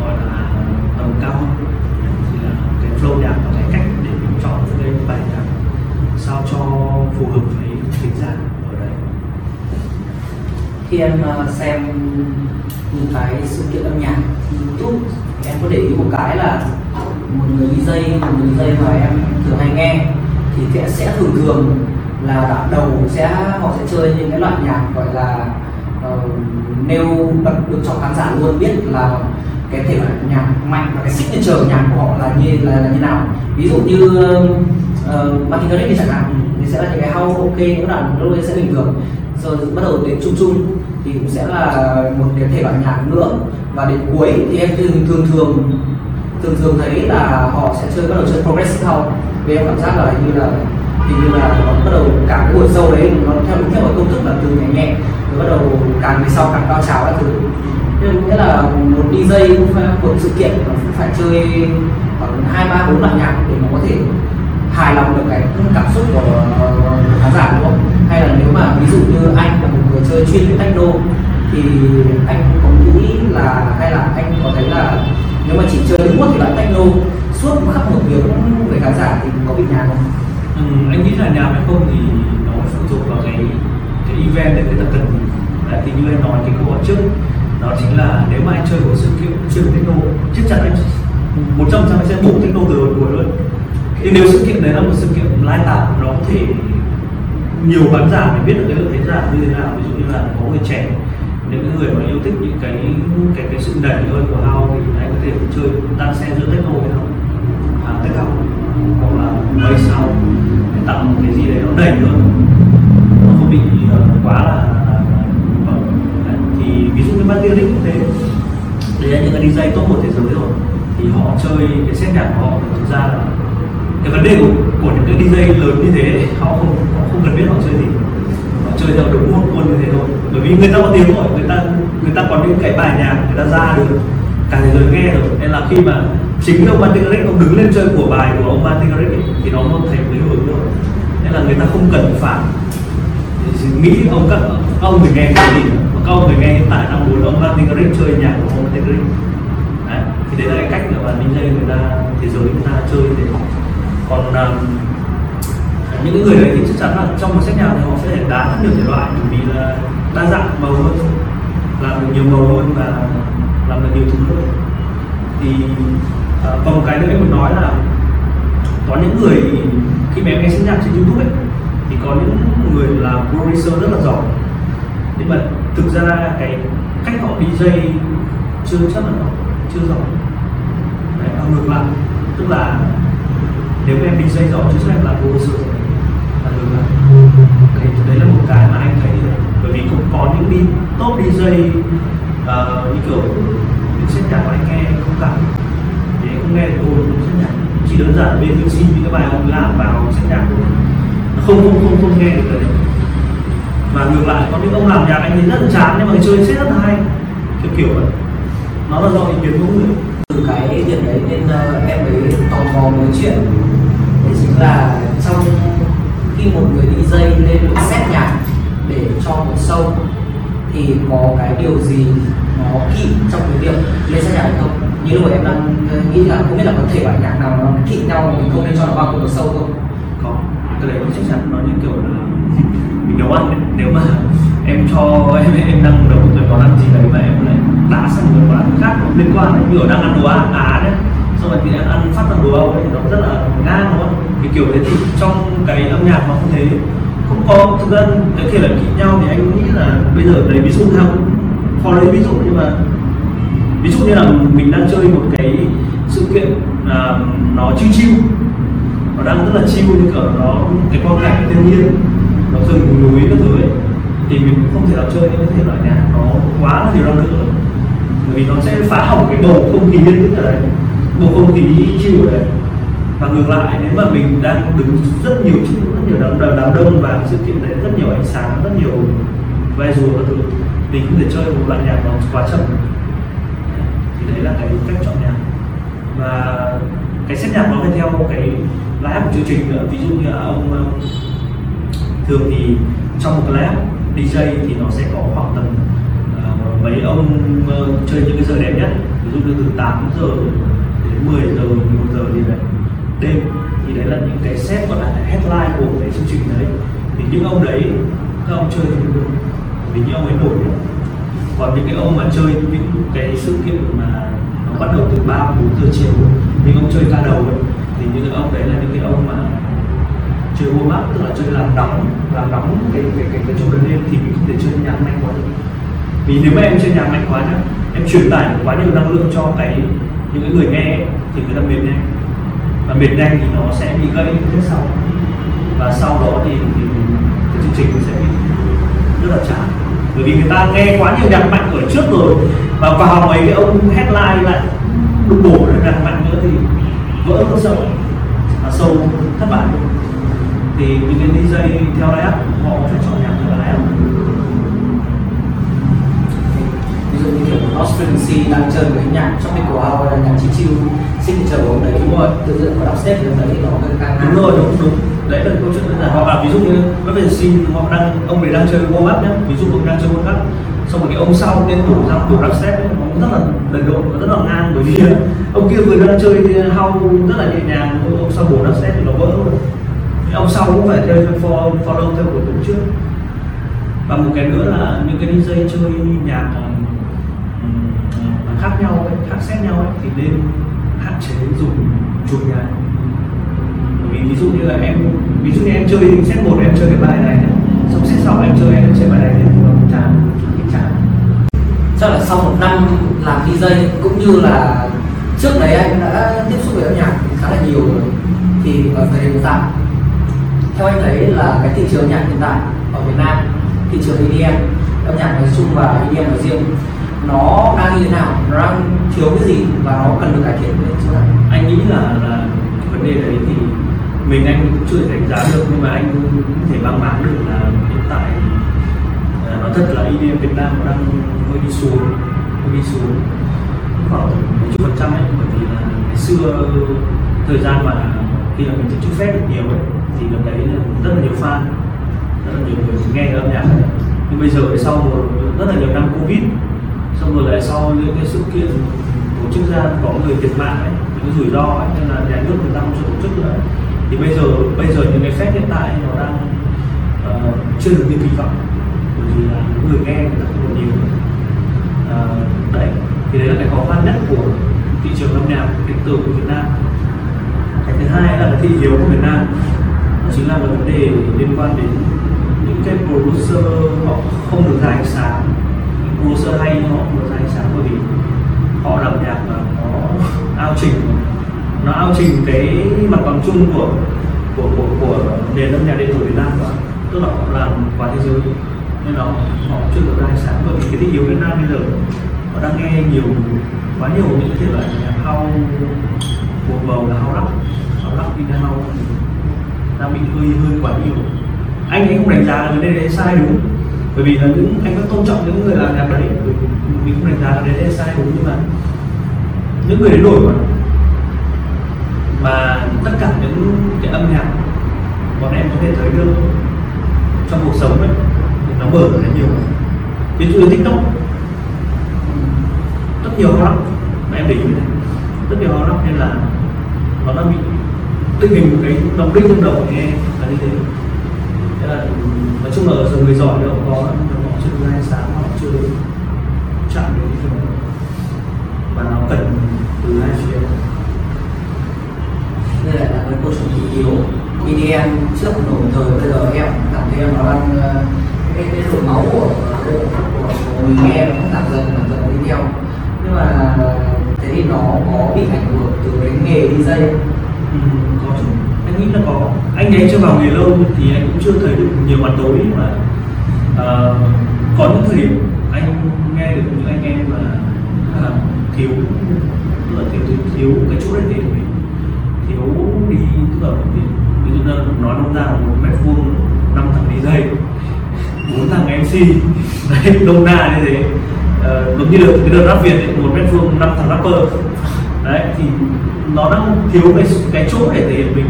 gọi là tầm cao hơn, thì là cái flow nhạc và cái cách để mình chọn lên bài nhạc sao cho phù hợp với khán giả ở đây. Khi em xem những cái sự kiện âm nhạc YouTube, em có để ý một cái là một người DJ mà em thường hay nghe thì sẽ thường là đoạn đầu họ sẽ chơi những cái loại nhạc gọi là nêu bật được cho khán giả luôn biết là cái thể loại nhạc mạnh và cái signature nhạc của họ là như nào. Ví dụ như Martin Garrix thì chẳng hạn, thì sẽ là những cái house ok, những đoạn lúc đấy sẽ bình thường, rồi bắt đầu đến chung thì cũng sẽ là một cái thể loại nhạc nữa, và đến cuối thì em thường thấy là họ sẽ bắt đầu chơi progressive house. Vì em cảm giác là hình như là nó bắt đầu cả cái buổi sâu đấy nó theo công thức là từ nhẹ rồi bắt đầu càng về sau càng cao trào các thứ. Nghĩa là một DJ cũng phải, một sự kiện nó cũng phải chơi khoảng 2, 3, 4 loại nhạc để nó có thể hài lòng được cái cảm xúc của khán giả, đúng không? Hay là nếu mà ví dụ như anh là một người chơi chuyên với techno thì anh có nghĩ là, hay là anh có thấy là nếu mà chỉ chơi đúng một thì loại techno suốt khắp một tiếng với khán giả thì có bị nhàm không? Anh nghĩ là nhàm hay không thì nó phụ thuộc vào cái event để người ta cần. Đấy, thì như anh nói cái câu hỏi trước, đó chính là nếu mà anh chơi một sự kiện chuyên techno, chắc chắn anh 100% anh sẽ bổ techno từ đầu buổi luôn. Thì nếu sự kiện đấy là một sự kiện live tạo, nó có thể nhiều khán giả mình biết được cái lượng khán giả như thế nào. Ví dụ như là có người trẻ, những người mà yêu thích những cái sự đẩy hơn của house thì anh có thể chơi đan xen giữa techno với house, tech house hoặc là mấy sau để tạo một cái gì đấy nó đẩy hơn, nó không bị quá là thì ví dụ như Manny Carrick cũng thế, đấy là những cái DJ top 1 thế giới rồi thì họ chơi cái set nhạc của họ thực ra là cái vấn đề của những cái DJ lớn như thế, họ không cần biết họ chơi gì, họ chơi theo đúng một khuôn như thế thôi, bởi vì người ta có tiếng rồi, người ta có những cái bài nhạc người ta ra được cả thế giới nghe rồi, nên là khi mà chính ông Martin Garrix ông đứng lên chơi của bài của ông Martin Garrix ấy, thì nó không thành cái hướng nữa, nên là người ta không cần phải nghĩ các ông phải nghe cái gì, mà các ông phải nghe hiện tại đang muốn ông Martin Garrix chơi nhạc của ông Martin Garrix. Đấy, thì đấy là cái cách mà mình thấy người ta thế giới người ta chơi thế. Còn những người đấy thì chắc chắn là trong một set nhạc thì họ sẽ đá rất nhiều thể loại, bởi vì là đa dạng màu hơn, làm được nhiều màu hơn và làm được nhiều thứ hơn. Thì còn một cái nữa em muốn nói là có những người khi mà em nghe set nhạc trên YouTube ấy, thì có những người là producer rất là giỏi, nhưng mà thực ra cái cách họ DJ chưa chắc là họ chưa giỏi. Đấy, họ ngược lại, tức là nếu em DJ giỏi chứ chắc là producer giỏi là ngược lại. Thì đấy là một cái mà anh thấy, bởi vì cũng có những top DJ như kiểu những set nhạc mà anh nghe không cảm, thì anh không nghe được những set nhạc, chỉ đơn giản bên MC những cái bài họ làm vào set nhạc thôi, không nghe được cái đấy. Mà ngược lại có những ông làm nhạc anh thấy rất là chán nhưng mà chơi sẽ rất là hay, kiểu vậy. Nó là do ý kiến của người. Từ cái điểm đấy nên em ấy tò mò một chuyện, đấy chính là trong khi một người DJ lên một set nhạc để cho một show thì có cái điều gì nó kỵ trong cái việc lên set nhạc hay không? Như lúc em đang nghĩ là không biết là có thể loại nhạc nào nó kỵ nhau mà mình không nên cho nó vào cùng một show không? Có. Cái đấy nó chắc chắn nó như kiểu là mình nấu ăn ấy. Nếu mà em cho em đang nấu một cái món ăn gì đấy mà em lại đá sang một món ăn khác liên quan ấy, như ở đang ăn đồ Á đấy, xong rồi thì ăn phát ra đồ Âu ấy, nó rất là ngang đúng không? Thì kiểu thế thì trong cái âm nhạc nó không thế, không có thực ra cái thể loại kỹ nhau thì anh nghĩ là bây giờ đấy ví dụ theo for đấy ví dụ, nhưng mà ví dụ như là mình đang chơi một cái sự kiện nó chill nó đang rất là chill, như kiểu nó cái quang cảnh thiên nhiên, nó rừng núi các thứ ấy, thì mình cũng không thể nào chơi những cái thể loại nhạc nó quá là nhiều năng lượng rồi, bởi vì nó sẽ phá hỏng cái bầu không khí yên tĩnh ở đấy, bầu không khí chill ở đấy. Và ngược lại, nếu mà mình đang đứng rất nhiều chỗ, rất nhiều đám đông và sự kiện đấy, rất nhiều ánh sáng, rất nhiều visual các thứ, mình không thể chơi một loại nhạc nó quá chậm. Thì đấy là cái cách chọn nhạc và cái xếp nhạc nó phải theo cái live của chương trình nữa. Ví dụ như là ông thường thì trong một cái live DJ thì nó sẽ có khoảng tầm mấy ông chơi những cái giờ đẹp nhất, ví dụ như từ 8 giờ đến 10 giờ, 11 giờ gì đấy đêm, thì đấy là những cái set gọi là headline của cái chương trình đấy. Thì những ông đấy các ông chơi thì được, vì những ông ấy nổi. Còn những cái ông mà chơi những cái sự kiện mà nó bắt đầu từ 3-4 giờ chiều, những ông chơi ca đầu ấy, thì những cái ông đấy là những cái ông mà chơi warm up, tức là chơi làm đóng cái chỗ đấy lên, thì mình không thể chơi nhạc mạnh quá được. Vì nếu mà em chơi nhạc mạnh quá nhá, em truyền tải quá nhiều năng lượng cho cái những cái người nghe thì người ta mệt nhanh, và mệt nhanh thì nó sẽ bị gãy phía sau, và sau đó thì cái chương trình sẽ bị rất là chán, bởi vì người ta nghe quá nhiều nhạc mạnh ở trước rồi, và vào mấy cái ông headline lại đụng bổ lên nhạc mạnh nữa thì vỡ cơ sở và sâu thất bại. Thì những cái DJ theo live up họ phải chọn nhạc theo live up. Ví dụ như kiểu Austin đang chơi với nhạc trong cái cổ hào là nhạc chill signature của ông đấy, đúng rồi, tự dưng có đọc xếp thì đấy nó càng đúng rồi, đúng đấy là câu chuyện rất là họ bảo. Ví dụ như các bạn xin họ đang ông ấy đang chơi warm up nhé, ví dụ ông đang chơi warm up xong rồi cái ông sau nên bổ ra bổ đạp set, nó cũng rất là đầy độ và rất là ngang, bởi vì ông kia vừa đang chơi house rất là nhẹ nhàng, ông sau bổ đạp set thì nó vỡ rồi. Ông sau cũng phải theo follow theo của tổ chức. Và một cái nữa là những cái DJ chơi nhạc khác nhau ấy, khác set nhau ấy, thì nên hạn chế dùng chuột nhạc. Ví dụ như em chơi set 1 em chơi cái bài này, xong set sau em chơi bài này thì nó chán. Chắc là sau một năm làm DJ cũng như là trước đấy anh đã tiếp xúc với âm nhạc khá là nhiều rồi, thì ở thời điểm hiện tại theo anh thấy là cái thị trường nhạc hiện tại ở Việt Nam, thị trường EDM, âm nhạc nói chung và EDM nói riêng, nó đang như thế nào, nó đang thiếu cái gì và nó cần được cải thiện đến chỗ nào? Anh nghĩ là vấn đề đấy thì anh cũng chưa đánh giá được, nhưng mà anh cũng thể băng bán được là hiện tại nó thật là EDM Việt Nam nó đang hơi đi xuống khoảng 10% ấy, bởi vì là ngày xưa thời gian mà khi là mình chưa phép được nhiều ấy, thì gần đấy là rất là nhiều fan, rất là nhiều người nghe âm nhạc ấy. Nhưng bây giờ sau rất là nhiều năm Covid, xong rồi lại sau những cái sự kiện tổ chức ra có người thiệt mạng ấy, những cái rủi ro ấy, nên là nhà nước người ta không tổ chức nữa. Thì bây giờ những cái phép hiện tại nó đang chưa được như kỳ vọng, bởi vì là những người nghe người ta không còn nhiều. Đấy, thì đấy là cái khó khăn nhất của thị trường âm nhạc điện tử của Việt Nam. Cái thứ hai là thị hiếu của Việt Nam, đó chính là vấn đề liên quan đến những cái producer họ không được ra ánh sáng, những producer hay họ không được ra ánh sáng, bởi vì họ làm nhạc mà nó ao trình cái mặt bằng chung của nền âm nhạc điện tử Việt Nam quá, tức là họ làm quá thế giới nên là họ chưa được ra ánh sáng. Bởi vì cái thị hiếu Việt Nam bây giờ họ đang nghe quá nhiều những cái thể loại nhạc house, một bầu là house rock in the house đang bị hơi quá nhiều. Anh không đánh giá là vấn đề đấy sai đúng, bởi vì là anh vẫn tôn trọng những người làm nhạc đấy, mình không đánh giá là vấn đề đấy sai đúng, nhưng mà những người đấy nổi mà tất cả những cái âm nhạc bọn em có thể thấy được trong cuộc sống ấy, nó mở ra nhiều. Ví dụ như TikTok rất nhiều house rock, mà em để ý này, rất nhiều house rock, nên là nó đang bị tình hình một cái đồng đích trong đầu nghe là như thế. Thế là nói chung là giờ người giỏi đâu có, họ chưa được ra sáng, họ chưa được chạm đến cái phần và nó cần từ hai phía. Đây là cái câu chuyện thị hiếu EDM trước nổi thời, bây giờ em cảm thấy em nó đang cái đổ máu của người nghe nó cũng giảm dần đi theo. Nhưng mà thế thì nó có bị ảnh hưởng từ cái nghề DJ? Có chứ. anh nghĩ là có. Anh ấy chưa vào nghề lâu thì anh cũng chưa thấy được nhiều mặt tối, mà có những thời điểm anh nghe được những anh em mà thiếu cái chỗ để mình thiếu đi, tức là ví dụ là nói nông ra 1 mét vuông 5 thằng đi dây 4 thằng MC đấy, đông na như thế. Đúng như được cái đợt rap Việt ấy, 1 mét vuông 5 thằng rapper đấy, thì nó đang thiếu cái chỗ để thể hiện mình.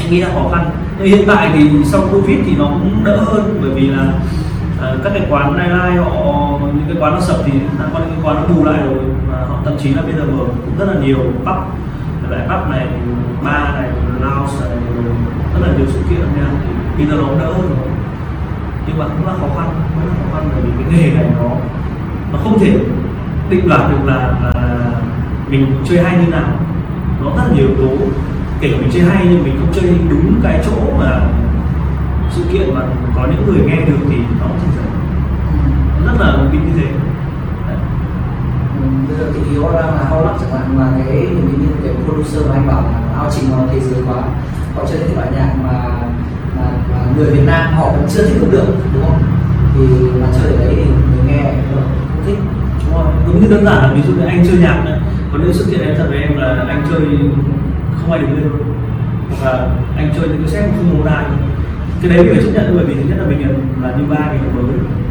Anh nghĩ là khó khăn. Nhưng hiện tại thì sau Covid thì nó cũng đỡ hơn, bởi vì là các cái quán nightlife họ, những cái quán nó sập thì có những cái quán nó bù lại rồi, mà họ thậm chí là bây giờ mở cũng rất là nhiều pub, lại pub này, bar này, lounge này, rất là nhiều sự kiện nha, thì bây giờ nó cũng đỡ hơn rồi. Nhưng mà cũng là khó khăn, bởi vì cái nghề này nó không thể định đoạt được là mình chơi hay như nào, nó rất là nhiều yếu tố. Kể cả mình chơi hay nhưng mình không chơi đúng cái chỗ mà sự kiện mà có những người nghe được thì nó thực sự rất là bình như thế. Bây giờ thì họ đang là hot lắm chẳng hạn, mà cái hình như cái producer mà anh bảo là ao trình nó thế giới quá, họ chơi những loại nhạc mà người Việt Nam họ vẫn chưa thích ứng được, đúng không? Thì mà chơi ở đấy thì người nghe cũng thích, đúng không? Đúng như đơn giản là ví dụ như anh chơi nhạc này, có những sự kiện em thật với em là anh chơi không ai đứng lên, và anh chơi những cái set không mô đa, cái đấy mình phải chấp nhận, bởi vì thứ nhất là mình là như ba mình mới,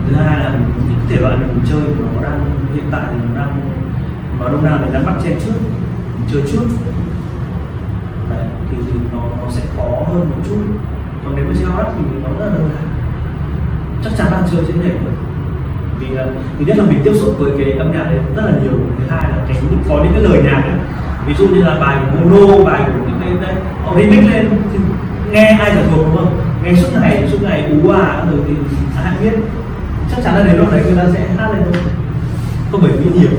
thứ hai là những thể loại mình chơi của nó đang hiện tại thì nó đang vào đông nam, mình đang bắt chen trước, mình chơi trước đấy, thì nó sẽ khó hơn một chút. Còn nếu mà chơi hot thì nó rất là đơn giản, chắc chắn là chưa dễ để được, vì là thứ nhất là mình tiếp xúc với cái âm nhạc đấy rất là nhiều, thứ hai là cái có những cái lời nhạc ấy, ví dụ như là bài Mono, bài của những cái họ remix lên thì nghe ai giải thuộc, đúng không? Nghe suốt ngày ú à rồi thì ai biết, chắc chắn là đến lúc đấy người ta sẽ hát lên thôi, không phải nghĩ nhiều.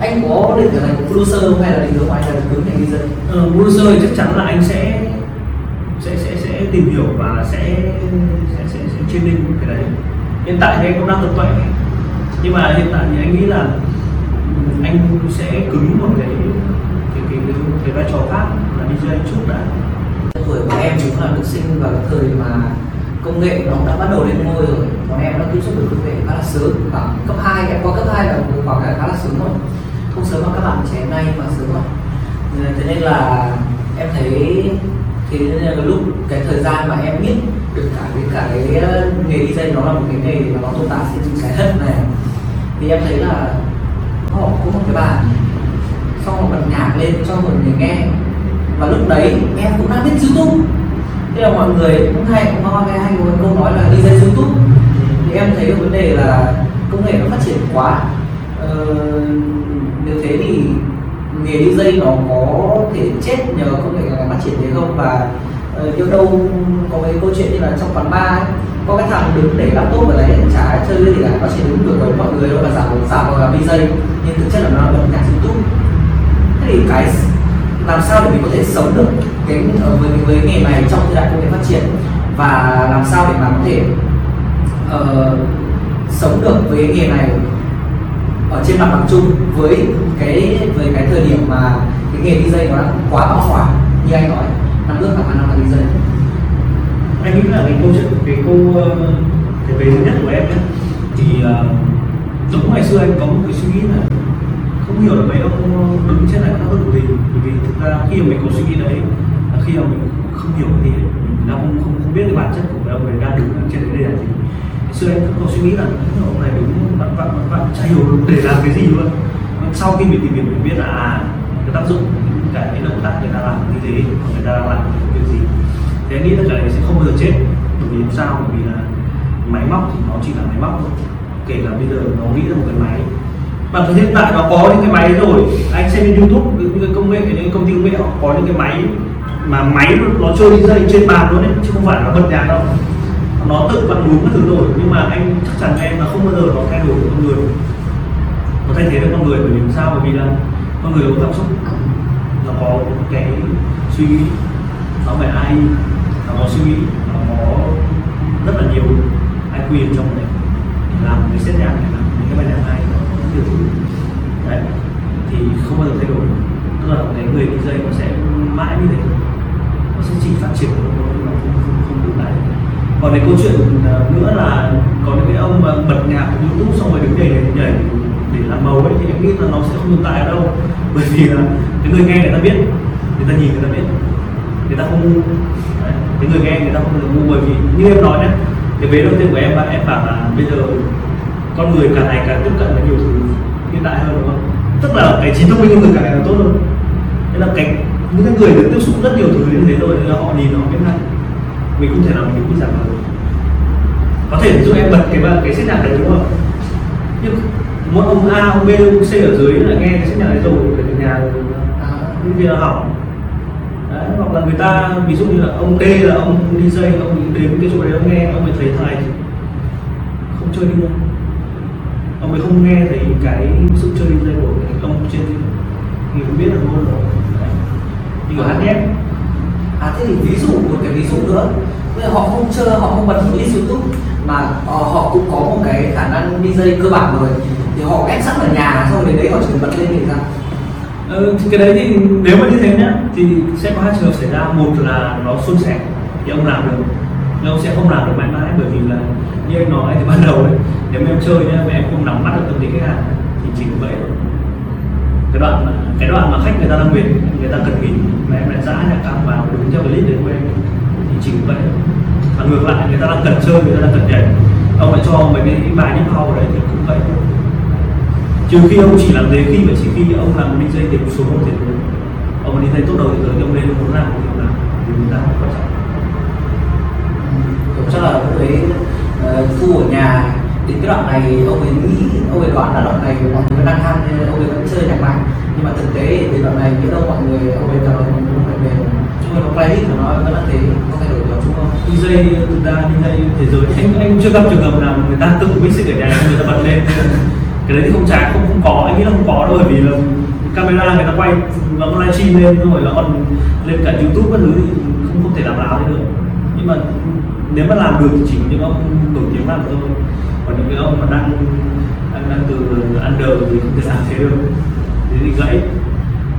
Anh có định trở thành producer không, hay là định hướng ngoài là định hướng thành DJ? Producer thì chắc chắn là anh sẽ tìm hiểu và sẽ training cái đấy. Hiện tại thì anh cũng đang tập tọe, nhưng mà hiện tại thì anh nghĩ là anh sẽ cứng một cái vai trò khác là DJ trước đã. Tuổi của em chúng là được sinh vào cái thời mà công nghệ nó đã bắt đầu lên ngôi rồi, còn em đã tiếp xúc được công nghệ khá là sớm, khoảng cấp 2, em qua cấp 2 là khoảng khá là sớm rồi, không sớm bằng các bạn trẻ nay mà sớm rồi. Thế nên là em thấy lúc cái thời gian mà em biết được cả cái nghề DJ nó là một cái nghề mà nó tồn tại trên trái đất này, thì em thấy là họ cũng một cái bàn xong rồi bật nhạc lên cho mọi người nghe, và lúc đấy em cũng đã biết YouTube, thế là mọi người cũng hay một câu nói là đi dây YouTube. Thì em thấy vấn đề là công nghệ nó phát triển quá, nếu thế thì nghề đi dây nó có thể chết nhờ công nghệ phát triển thế không? Và yêu đâu có cái câu chuyện như là trong quán bar ấy, có cái thằng đứng để laptop ở đấy chả chơi gì cả, nó chỉ đứng cửa cổng mọi người thôi và giả vờ là đi dây, nhưng thực chất là nó vẫn nhạc YouTube. Thế thì cái làm sao để mình có thể sống được với nghề này trong thời đại công nghệ phát triển, và làm sao để mà có thể sống được với nghề này ở trên mặt bằng chung với cái thời điểm mà cái nghề DJ nó quá bão hòa như anh nói, năm nước khoảng 5 năm DJ. Anh nghĩ là cái câu thứ nhất của em ấy, thì đúng ngày xưa anh có một cái suy nghĩ là không hiểu là mấy ông đứng trên này nó có được gì, bởi vì thực ra khi mà mình có suy nghĩ đấy là khi mà mình không hiểu cái gì đấy, mình không biết cái bản chất của ông người đang đứng trên cái đề là gì. Xưa em cũng có suy nghĩ là ông này đứng bạn chả hiểu để làm cái gì luôn, nhưng sau khi mình tìm hiểu mình biết là cái tác dụng những cái động tác người ta làm như thế, người ta đang làm cái gì. Thế anh nghĩ là cái này sẽ không bao giờ chết, bởi vì sao? Bởi vì là máy móc thì nó chỉ là máy móc thôi, kể cả bây giờ nó nghĩ ra một cái máy. Bản thân hiện tại nó có những cái máy rồi, anh xem trên YouTube những công nghệ, những công ty công nghệ họ có những cái máy mà máy nó chơi DJ trên bàn luôn đấy, chứ không phải nó bật nhạc đâu, nó tự bật đúng các thứ rồi. Nhưng mà anh chắc chắn em là không bao giờ nó thay đổi được con người, nó thay thế được con người. Bởi vì sao? Bởi vì là con người có cảm xúc, nó có cái suy nghĩ, nó phải ai, nó có suy nghĩ, nó có rất là nhiều IQ trong đấy, làm cái set nhạc này, làm những cái bài nhạc này đấy, thì không bao giờ thay đổi. Tức là cái người DJ nó sẽ mãi như thế. chương trình phát triển của nó không đủ đấy. Còn cái câu chuyện nữa là có những cái ông mà bật nhạc của YouTube xong rồi đứng nhảy để làm màu ấy, thì em nghĩ là nó sẽ không tồn tại ở đâu, bởi vì là cái người nghe người ta biết, người ta nhìn người ta biết, người ta không ngu. Cái người nghe người ta không được ngu, bởi vì như em nói đấy, cái vế đầu tiên của em là em bảo là bây giờ con người càng ngày càng tiếp cận với nhiều thứ hiện đại hơn, đúng không? Tức là cái trí thông minh của người càng ngày càng tốt hơn. Thế là cái những cái người được tiếp xúc rất nhiều thứ như thế rồi nên là họ nhìn nó biết ngay. Mình không thể làm những cái dạng này. Có thể giúp em bật cái xếp nhạc đấy, đúng không? Nhưng một ông A, ông B, ông C ở dưới là nghe cái xếp nhạc đấy rồi về nhà như kia là hỏng. Đấy, hoặc là người ta ví dụ như là ông D là ông DJ, ông đến cái chỗ đấy ông nghe, ông mới thấy thầy không chơi đi đâu, ông mới không nghe thấy cái sự chơi DJ của ông trên thì không biết là môn rồi. Nhưng mà hát nhé. Thế thì ví dụ một cái ví dụ nữa, họ không chơi, họ không bật mix YouTube mà họ cũng có một cái khả năng DJ cơ bản rồi, thì họ ép sẵn ở nhà xong đến đấy họ chỉ bật lên thì sao? Thì cái đấy thì nếu mà như thế nhá thì sẽ có hai trường hợp xảy ra. Một là nó suôn sẻ thì ông làm được, nhưng ông sẽ không làm được mãi mãi, bởi vì là như anh nói thì ban đầu ấy, nếu mà em chơi nhá mà em không nắm bắt được tâm lý khách hàng thì chỉ có vậy thôi. Cái đoạn mà khách người ta đang nguyện, người ta cần nghỉ mà em lại dã nhạc cam vào đúng theo clip đấy của em thì chỉ có vậy. Và ngược lại, người ta đang cần chơi, người ta đang cần nhảy, ông lại cho mấy cái bài nhịp hậu đấy thì cũng vậy thôi. Trừ khi ông chỉ làm thế khi mà chỉ khi ông làm DJ điểm số thì ông đi thấy tốt đầu thì ông lên muốn làm một điều nào thì người ta không quan trọng. Chắc là lúc đấy khu ở nhà đến cái đoạn này ông ấy nghĩ, ông ấy đoán là đoạn này mọi người đang ăn nên ông ấy vẫn chơi nhạc mạnh, nhưng mà thực tế thì đoạn này biết đâu mọi người ông ấy tạo nên một cái về nhưng mà playlist của nó vẫn là thế, có thay đổi được đúng không? DJ thực ra DJ thế giới anh chưa gặp trường hợp nào người ta tự mix ở nhà người ta bật lên. Cái đấy thì không trả, không có, anh nghĩ là không có đâu, bởi vì là camera người ta quay nó live stream lên rồi nó còn lên cả YouTube các thứ thì không thể làm láo thế được. Nhưng mà nếu mà làm được thì chỉ những ông nổi tiếng làm thôi, còn những cái ông mà đang từ under thì không thể làm thế được, thế thì gãy.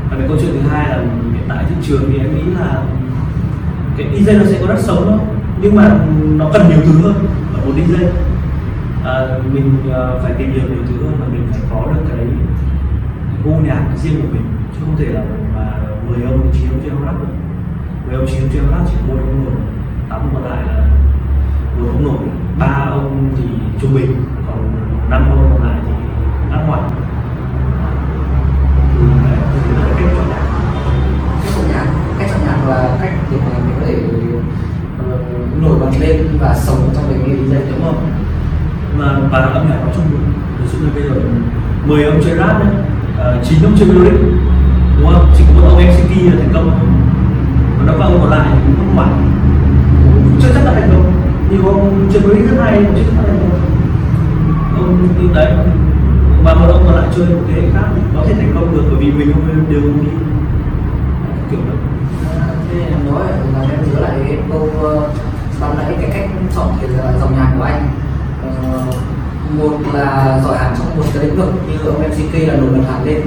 Và cái câu chuyện thứ hai là hiện tại thị trường thì em nghĩ là cái DJ nó sẽ có đất sống đó, nhưng mà nó cần nhiều thứ hơn ở một DJ. Mình phải tìm hiểu nhiều thứ hơn và mình phải có được cái gu nhạc riêng của mình, chứ không thể là mà 10 ông 9 ông chơi không lắc được, 10 ông 9 ông chơi không lắc chỉ có 1 ông nổi, 8 ông còn lại là 1 ông nổi, 3 ông thì trung bình, còn 5 ông còn lại thì ác ngoại. Thì là cách chọn nhạc, cách chọn nhạc là cách để mà mình có thể nổi bật lên và sống trong cái nghề DJ, đúng không? Và âm nhạc nói chung luôn. Ví dụ như bây giờ 10 ông chơi rap đấy, 9 ông chơi lyric, đúng không? Chỉ có một ông MCT là thành công, còn các ông còn lại cũng không mạnh, cũng chưa chắc là thành công. Nhiều ông chơi lyric rất hay cũng chưa chắc là thành công. Ông như đấy, và một ông còn lại chơi một thế hệ khác thì có thể thành công được, bởi vì mình không đều không đi kiểu đó. Thế nói là em nhớ lại cái câu ban nãy, cái cách chọn cái dòng nhạc của anh. Một là giỏi hẳn trong một cái lĩnh vực như ông MCK là nổi bật hẳn lên,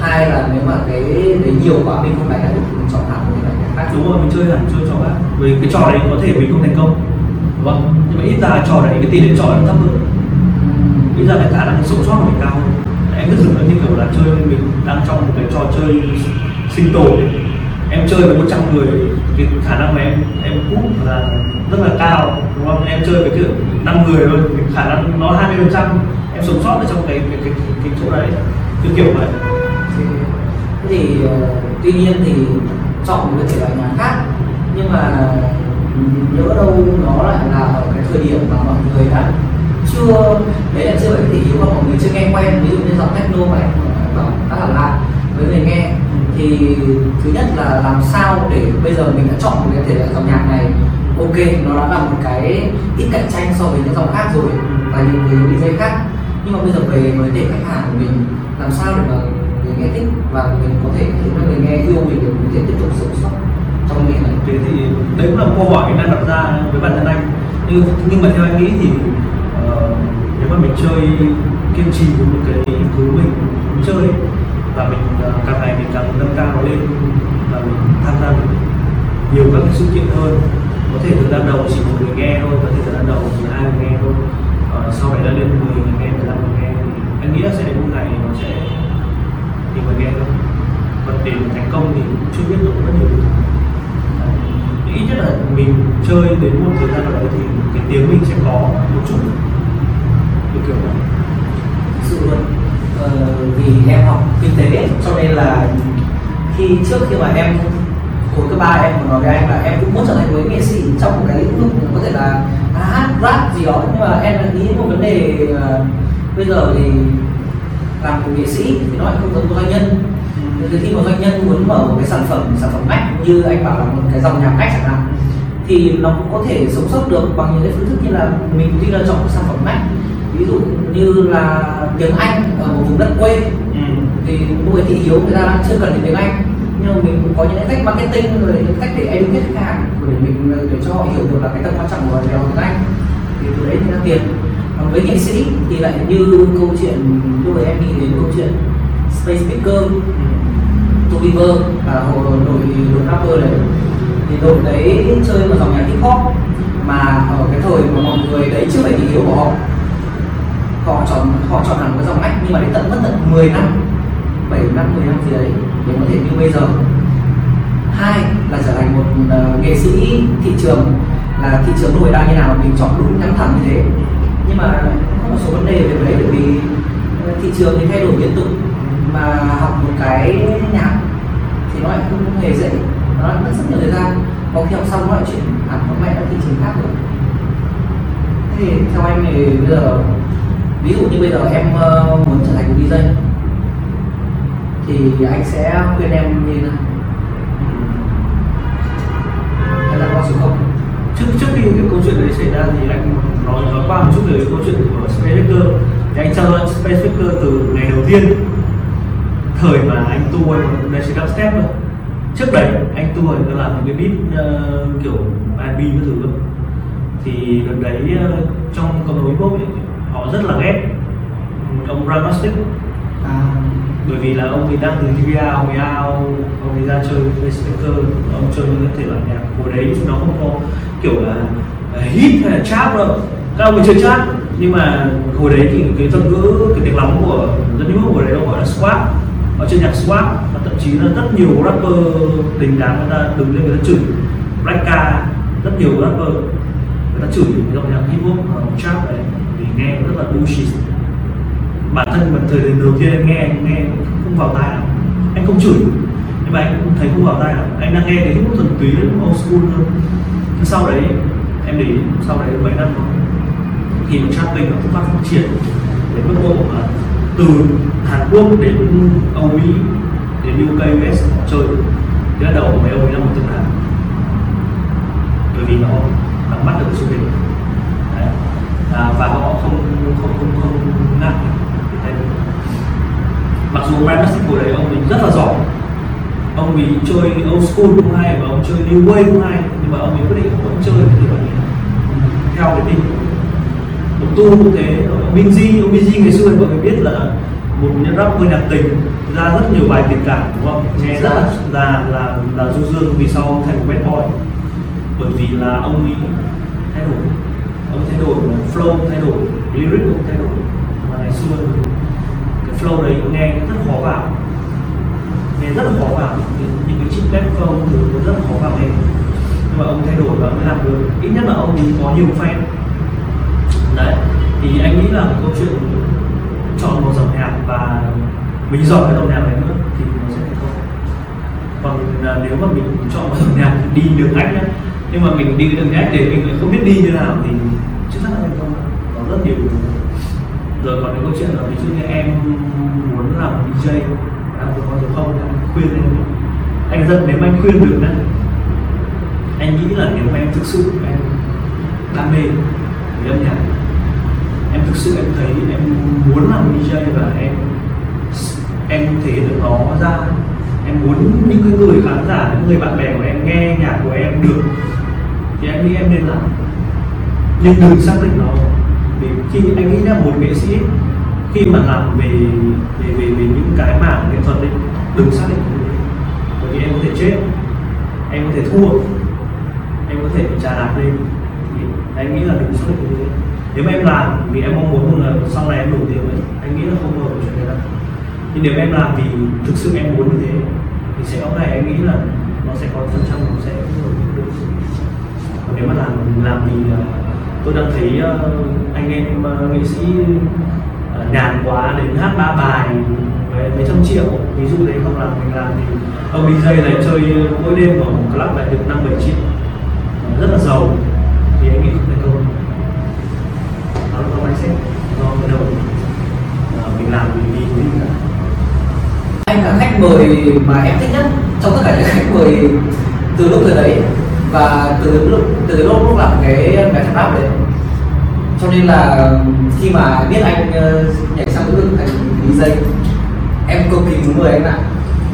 hai là nếu mà cái đấy nhiều quá mình không phải là mình chọn hẳn một cái khác. Đúng rồi, mình chơi hẳn chơi trò khác, vì cái trò đấy có thể mình không thành công, đúng không? Nhưng mà ít ra trò đấy cái tỷ lệ trò nó thấp hơn, ít ra cái khả năng sống sót của mình cao hơn. Em cứ tưởng như kiểu là chơi mình đang trong một cái trò chơi sinh tồn, em chơi với 100 người cái khả năng mà em cúp là rất là cao, đúng không? Em chơi với kiểu 5 người thôi, khả năng nó 20% em sống sót ở trong cái chỗ đấy, cái kiểu vậy. Thì tuy nhiên thì chọn một cái loại nhạc khác, nhưng mà nhỡ đâu nó lại là ở cái thời điểm mà mọi người đã chưa, đấy là chưa phải cái thị hiếu mà mọi người chưa nghe quen. Ví dụ như dòng techno mà em bảo đã hẳn lại với người nghe, thì thứ nhất là làm sao để bây giờ mình đã chọn một cái thể loại dòng nhạc này, ok, nó đã là một cái ít cạnh tranh so với những dòng khác rồi và những cái DJ khác, nhưng mà bây giờ về vấn đề khách hàng của mình làm sao để mà người nghe thích và mình có thể khiến cho người nghe yêu mình để mình có thể tiếp tục sống sót trong nghề này. Thế thì đấy cũng là một câu hỏi mình đang đặt ra với bản thân anh, nhưng mà theo anh nghĩ thì nếu mà mình chơi kiên trì với một cái thứ mình chơi và mình càng ngày mình càng nâng cao lên và mình tham gia nhiều các sự kiện hơn. Có thể thời gian đầu chỉ một người nghe thôi, có thể thời gian đầu chỉ hai người nghe thôi, sau này đã lên 10 người nghe, 15 người nghe, thì anh nghĩ là sẽ đến một ngày nó sẽ nhiều người nghe thôi. Còn để thành công thì cũng chưa biết được rất nhiều thứ. Ít nhất là mình chơi đến một thời gian nào đấy thì cái tiếng mình sẽ có một chút được kiểu này. Thực sự luôn, vì em học kinh tế cho nên là khi trước mà em hồi cấp 3 em còn nói với anh là em cũng muốn trở thành một nghệ sĩ trong một cái lĩnh vực có thể là hát, rap gì đó, nhưng mà em lại nghĩ một vấn đề bây giờ thì làm một nghệ sĩ thì nó lại không giống một doanh nhân. Từ khi một doanh nhân muốn mở một cái sản phẩm ngách như anh bảo là một cái dòng nhạc ngách chẳng hạn, thì nó cũng có thể sống sót được bằng những cái phương thức như là mình tuy là chọn một sản phẩm ngách, ví dụ như là tiếng Anh ở một vùng đất quê, thì lúc ấy thị hiếu người ta đang chưa cần đến tiếng Anh, nhưng mà mình cũng có những cái cách marketing rồi những cách để educate khách hàng để mình để cho họ hiểu được là cái tầm quan trọng của đào tạo tiếng Anh, thì từ đấy thì ra tiền. Còn với nghệ sĩ thì lại như câu chuyện lúc ấy em nghĩ đến câu chuyện Space Faker, Weaver và đội rapper đấy, thì đội đấy chơi một dòng nhạc hip hop mà ở cái thời mà mọi người đấy chưa phải thị hiếu của họ, họ chọn hẳn cái dòng ngách, nhưng mà đến mất tận 10 năm, 7 năm, 10 năm gì đấy để có thể như bây giờ. Hai là trở thành một nghệ sĩ thị trường, là thị trường nội đang như nào mình chọn đúng nhắm thẳng như thế, nhưng mà có một số vấn đề về đấy, bởi vì thị trường thì thay đổi liên tục, mà học một cái nhạc thì nó lại không hề dễ, nó lại mất rất nhiều thời gian, có khi học xong nó lại chuyển hẳn vào mẹ các thị trường khác rồi. Thế thì theo anh thì bây giờ, ví dụ như bây giờ em muốn trở thành một DJ thì anh sẽ khuyên em như thế nào? Hay là con số không? Trước khi cái câu chuyện đấy xảy ra thì anh nói qua một chút về câu chuyện của Space Faker. Thì anh cho Space Faker từ ngày đầu tiên, thời mà anh tu anh đang chơi dubstep thôi. Trước đấy anh tu anh làm những cái beat kiểu R&B các thứ luôn. Thì gần đấy trong cộng đồng hip hop họ rất là ghét ông Ramastic, bởi vì là ông ấy đang từ Libya, ông ấy ra chơi với speaker, ông chơi những thể loại nhạc của đấy chúng nó không có kiểu là hit hay là trap đâu. Các ông ấy chơi trap, nhưng mà hồi đấy thì cái thuật ngữ, cái tiếng lóng của dân hip hop hồi đấy nó gọi là swap. Ở trên nhạc swap và thậm chí là rất nhiều rapper đình đám người ta đứng lên người ta chửi Black Ca, rất nhiều rapper người ta chửi cái dòng nhạc hip hop trap đấy vì nghe rất là bullshit. Bản thân mình thời điểm đầu tiên anh nghe không vào tai lắm, anh không chửi nhưng mà anh cũng thấy không vào tai lắm, anh đang nghe cái hip hop thuần túy old school hơn. Nhưng sau đấy em để ý, sau đấy mấy năm thì trapping nó cũng phát triển đến mức độ mà từ Hàn Quốc đến Âu Mỹ đến UK US họ chơi. Thế là đầu mấy ông ấy là một tượng đài, bởi vì họ nắm bắt được cái xu hướng và họ không ngại. Mặc dù Ramastic của đấy ông ấy rất là giỏi, ông ấy chơi old school cũng hay và ông chơi new wave cũng hay, nhưng mà ông ấy quyết định không chơi thì bạn theo cái định ông Tu cũng thế. Ông Binzy ngày xưa mọi người biết là một nhân rapper nhạc tình ra rất nhiều bài tình cảm đúng không? Nghe rất là du dương vì sau thành bad boy, bởi vì là ông ấy thay đổi, ông thay đổi flow, thay đổi lyric, ông thay đổi. Mà ngày xưa cái flow đấy nghe rất khó vào, những cái chip bad flow thì rất khó vào nghe, nhưng mà ông thay đổi và mới làm được. Ít nhất là ông ấy có nhiều fan. Đấy, thì anh nghĩ là câu chuyện chọn một dòng nhạc và mình giỏi cái dòng nhạc này nữa thì nó sẽ thành công. Còn nếu mà mình chọn một dòng nhạc đi đường ngách nhé, nhưng mà mình đi đường ngách để mình lại không biết đi như nào thì chắc chắn là thành công. Nó rất nhiều rồi. Còn cái câu chuyện là ví dụ như em muốn làm DJ làm được không thì anh khuyên em, anh rất nếu anh khuyên được đấy, anh nghĩ là nếu mà em thực sự em đam mê về âm nhạc, em thực sự em thấy em muốn làm DJ và em thể hiện được nó ra, em muốn những cái người khán giả, những người bạn bè của em nghe nhạc của em được, thì anh nghĩ em nên làm. Nhưng đừng xác định nó, vì khi anh nghĩ là một nghệ sĩ khi mà làm về những cái mảng nghệ thuật ấy, đừng xác định, bởi vì em có thể chết, em có thể thua. em có thể trà đạp lên, thì em nghĩ là đúng sở thích của mình. Nếu mà em làm vì em mong muốn một lần sau này em đủ tiền ấy, anh nghĩ là không bao giờ chuyện đấy đâu. Nhưng nếu em làm vì thực sự em muốn như thế thì sẽ có ngày em nghĩ là nó sẽ có phần trăm nó sẽ được. Còn nếu mà làm thì tôi đang thấy anh em nghệ sĩ nhàn quá đến hát 3 bài mấy trăm triệu ví dụ đấy, không làm mình làm thì ông DJ này chơi mỗi đêm vào một club lại được 5-7 triệu, rất là giàu, thì anh nghĩ không thành công. Đó là do mindset, do cái đầu mình làm mình đi mình cả. Anh là khách mời mà em thích nhất trong tất cả những khách mời từ lúc thời đấy và từ lúc làm cái bài tháp rap đấy, cho nên là khi mà biết anh nhảy sang lĩnh vực thành DJ em cực kỳ muốn mời anh ạ.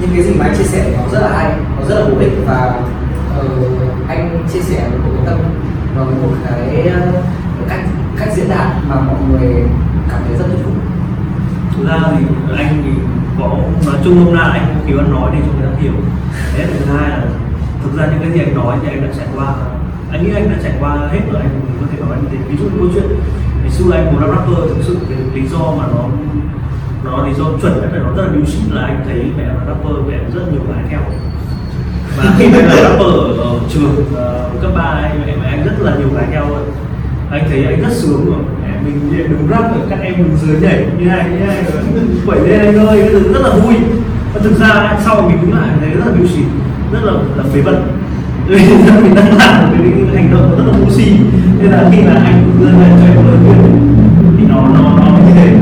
Những cái gì mà anh chia sẻ nó rất là hay, nó rất là bổ ích và anh chia sẻ với một cái tâm và một cái cách diễn đạt mà mọi người cảm thấy rất thuyết phục. Thực ra thì anh thì có nói chung hôm nay anh kiểu anh nói để cho người ta hiểu. Thế thứ hai là thực ra những cái gì anh nói thì anh đã trải qua, anh nghĩ anh đã trải qua hết rồi, anh có thể nói anh ví dụ như câu chuyện ngày xưa anh muốn làm rapper, thực sự cái lý do mà nó lý do chuẩn nhất là nó rất là bullshit là anh thấy mẹ là rapper, mẹ rất nhiều gái theo. Và khi em là rapper ở trường cấp 3 anh rất là nhiều gái theo rồi. Anh thấy anh rất sướng rồi, mình đứng rap ở các em đứng dưới nhảy như này quẩy lên anh ơi, cái thứ rất là vui. Và thực ra sau mình đứng lại thấy rất là bullshit, rất là phế vật. Mình đang làm cái hành động rất là bullshit, nên là khi mà anh lên này cho em lời khuyên thì nó như thế.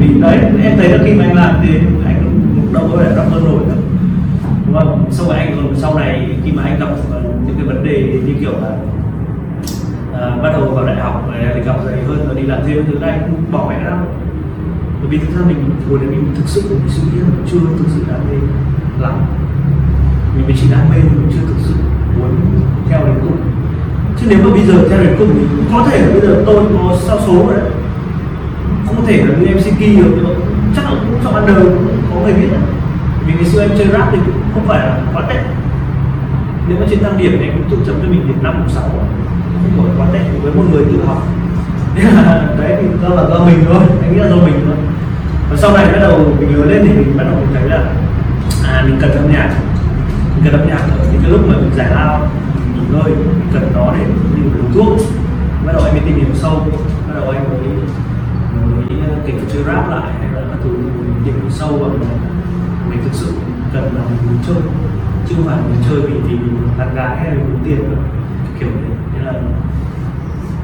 Vì đấy em thấy là khi mà anh làm thì anh cũng đâu có thể rapper nổi đâu, đúng không? Sau này anh còn sau này khi mà anh gặp những cái vấn đề như kiểu là bắt đầu vào đại học thì gặp dày hơn và đi làm thêm từ đây cũng bỏ mẹ ra, bởi vì thực ra mình hồi đấy mình thực sự mình suy nghĩ là chưa thực sự đam mê lắm, mình chỉ đam mê mình chưa thực sự muốn theo đến cùng. Chứ nếu mà bây giờ theo đến cùng thì có thể là bây giờ tôi có sao số rồi đấy, không thể là như MC Ki được nữa, chắc là cũng trong ban đầu có người biết đấy. Vì ngày xưa em chơi rap thì cũng không phải là quá tệ, nếu mà trên thang điểm này cũng tự chấm cho mình điểm 5 hoặc 6, không phải quá tệ với một người tự học. Đấy thì do là do mình thôi, anh nghĩ là do mình thôi. Và sau này bắt đầu mình lớn lên thì mình bắt đầu mình thấy là mình cần âm nhạc, ở những cái lúc mà mình giải lao mình nghỉ ngơi, mình cần nó để mình uống thuốc. Bắt đầu anh mới tìm hiểu sâu, bắt đầu anh mới kể chơi rap lại hay là các thứ, mình tìm hiểu sâu và mình thực sự cần là mình muốn chơi chứ không phải mình chơi vì bạn gái hay là muốn tiền kiểu đấy. Nên là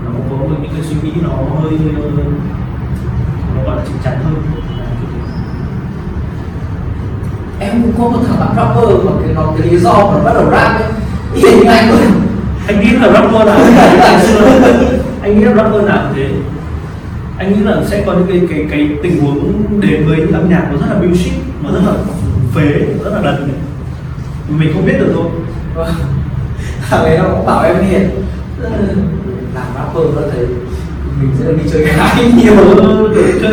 nó có những cái suy nghĩ nó hơi nó gọi là chính chắn hơn. Em cũng có một thằng bạn rapper mà cái lý do mà bắt đầu rap ấy yên như anh luôn. Anh nghĩ là rapper nào anh nghĩ là rapper nào thế, anh nghĩ là sẽ có những cái tình huống đến với âm nhạc nó rất là bullshit, nó rất là phế, rất là đần, mình không biết được thôi. Thằng ấy nó cũng bảo em hiện làm rapper nó thấy mình sẽ đi chơi gái nhiều hơn, chơi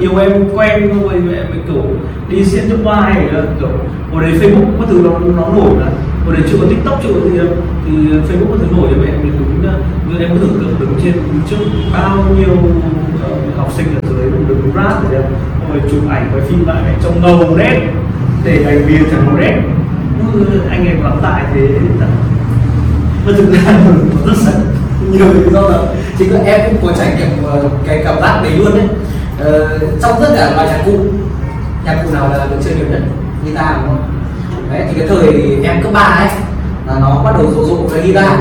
nhiều em quen thôi, mình kiểu đi diễn trong vai là kiểu hồi đấy Facebook có thứ nó nổi là hồi đấy chưa có TikTok chưa có gì đâu, thì Facebook có thứ nổi thì em đúng em có thử đứng trên trước bao nhiêu học sinh ở dưới đứng rap rồi đấy, rồi chụp ảnh quay phim lại trông ngầu đấy để thành viên thành một đấy anh em lắm tại thế. Và thực ra nó rất sẵn nhiều lý do là chính là em cũng có trải nghiệm cái cảm giác đấy luôn đấy. Trong tất cả loại nhạc cụ nào là được chơi nhiều nhất? Guitar đúng không? Đấy thì cái thời em cấp 3 ấy là nó bắt đầu rộ cái guitar,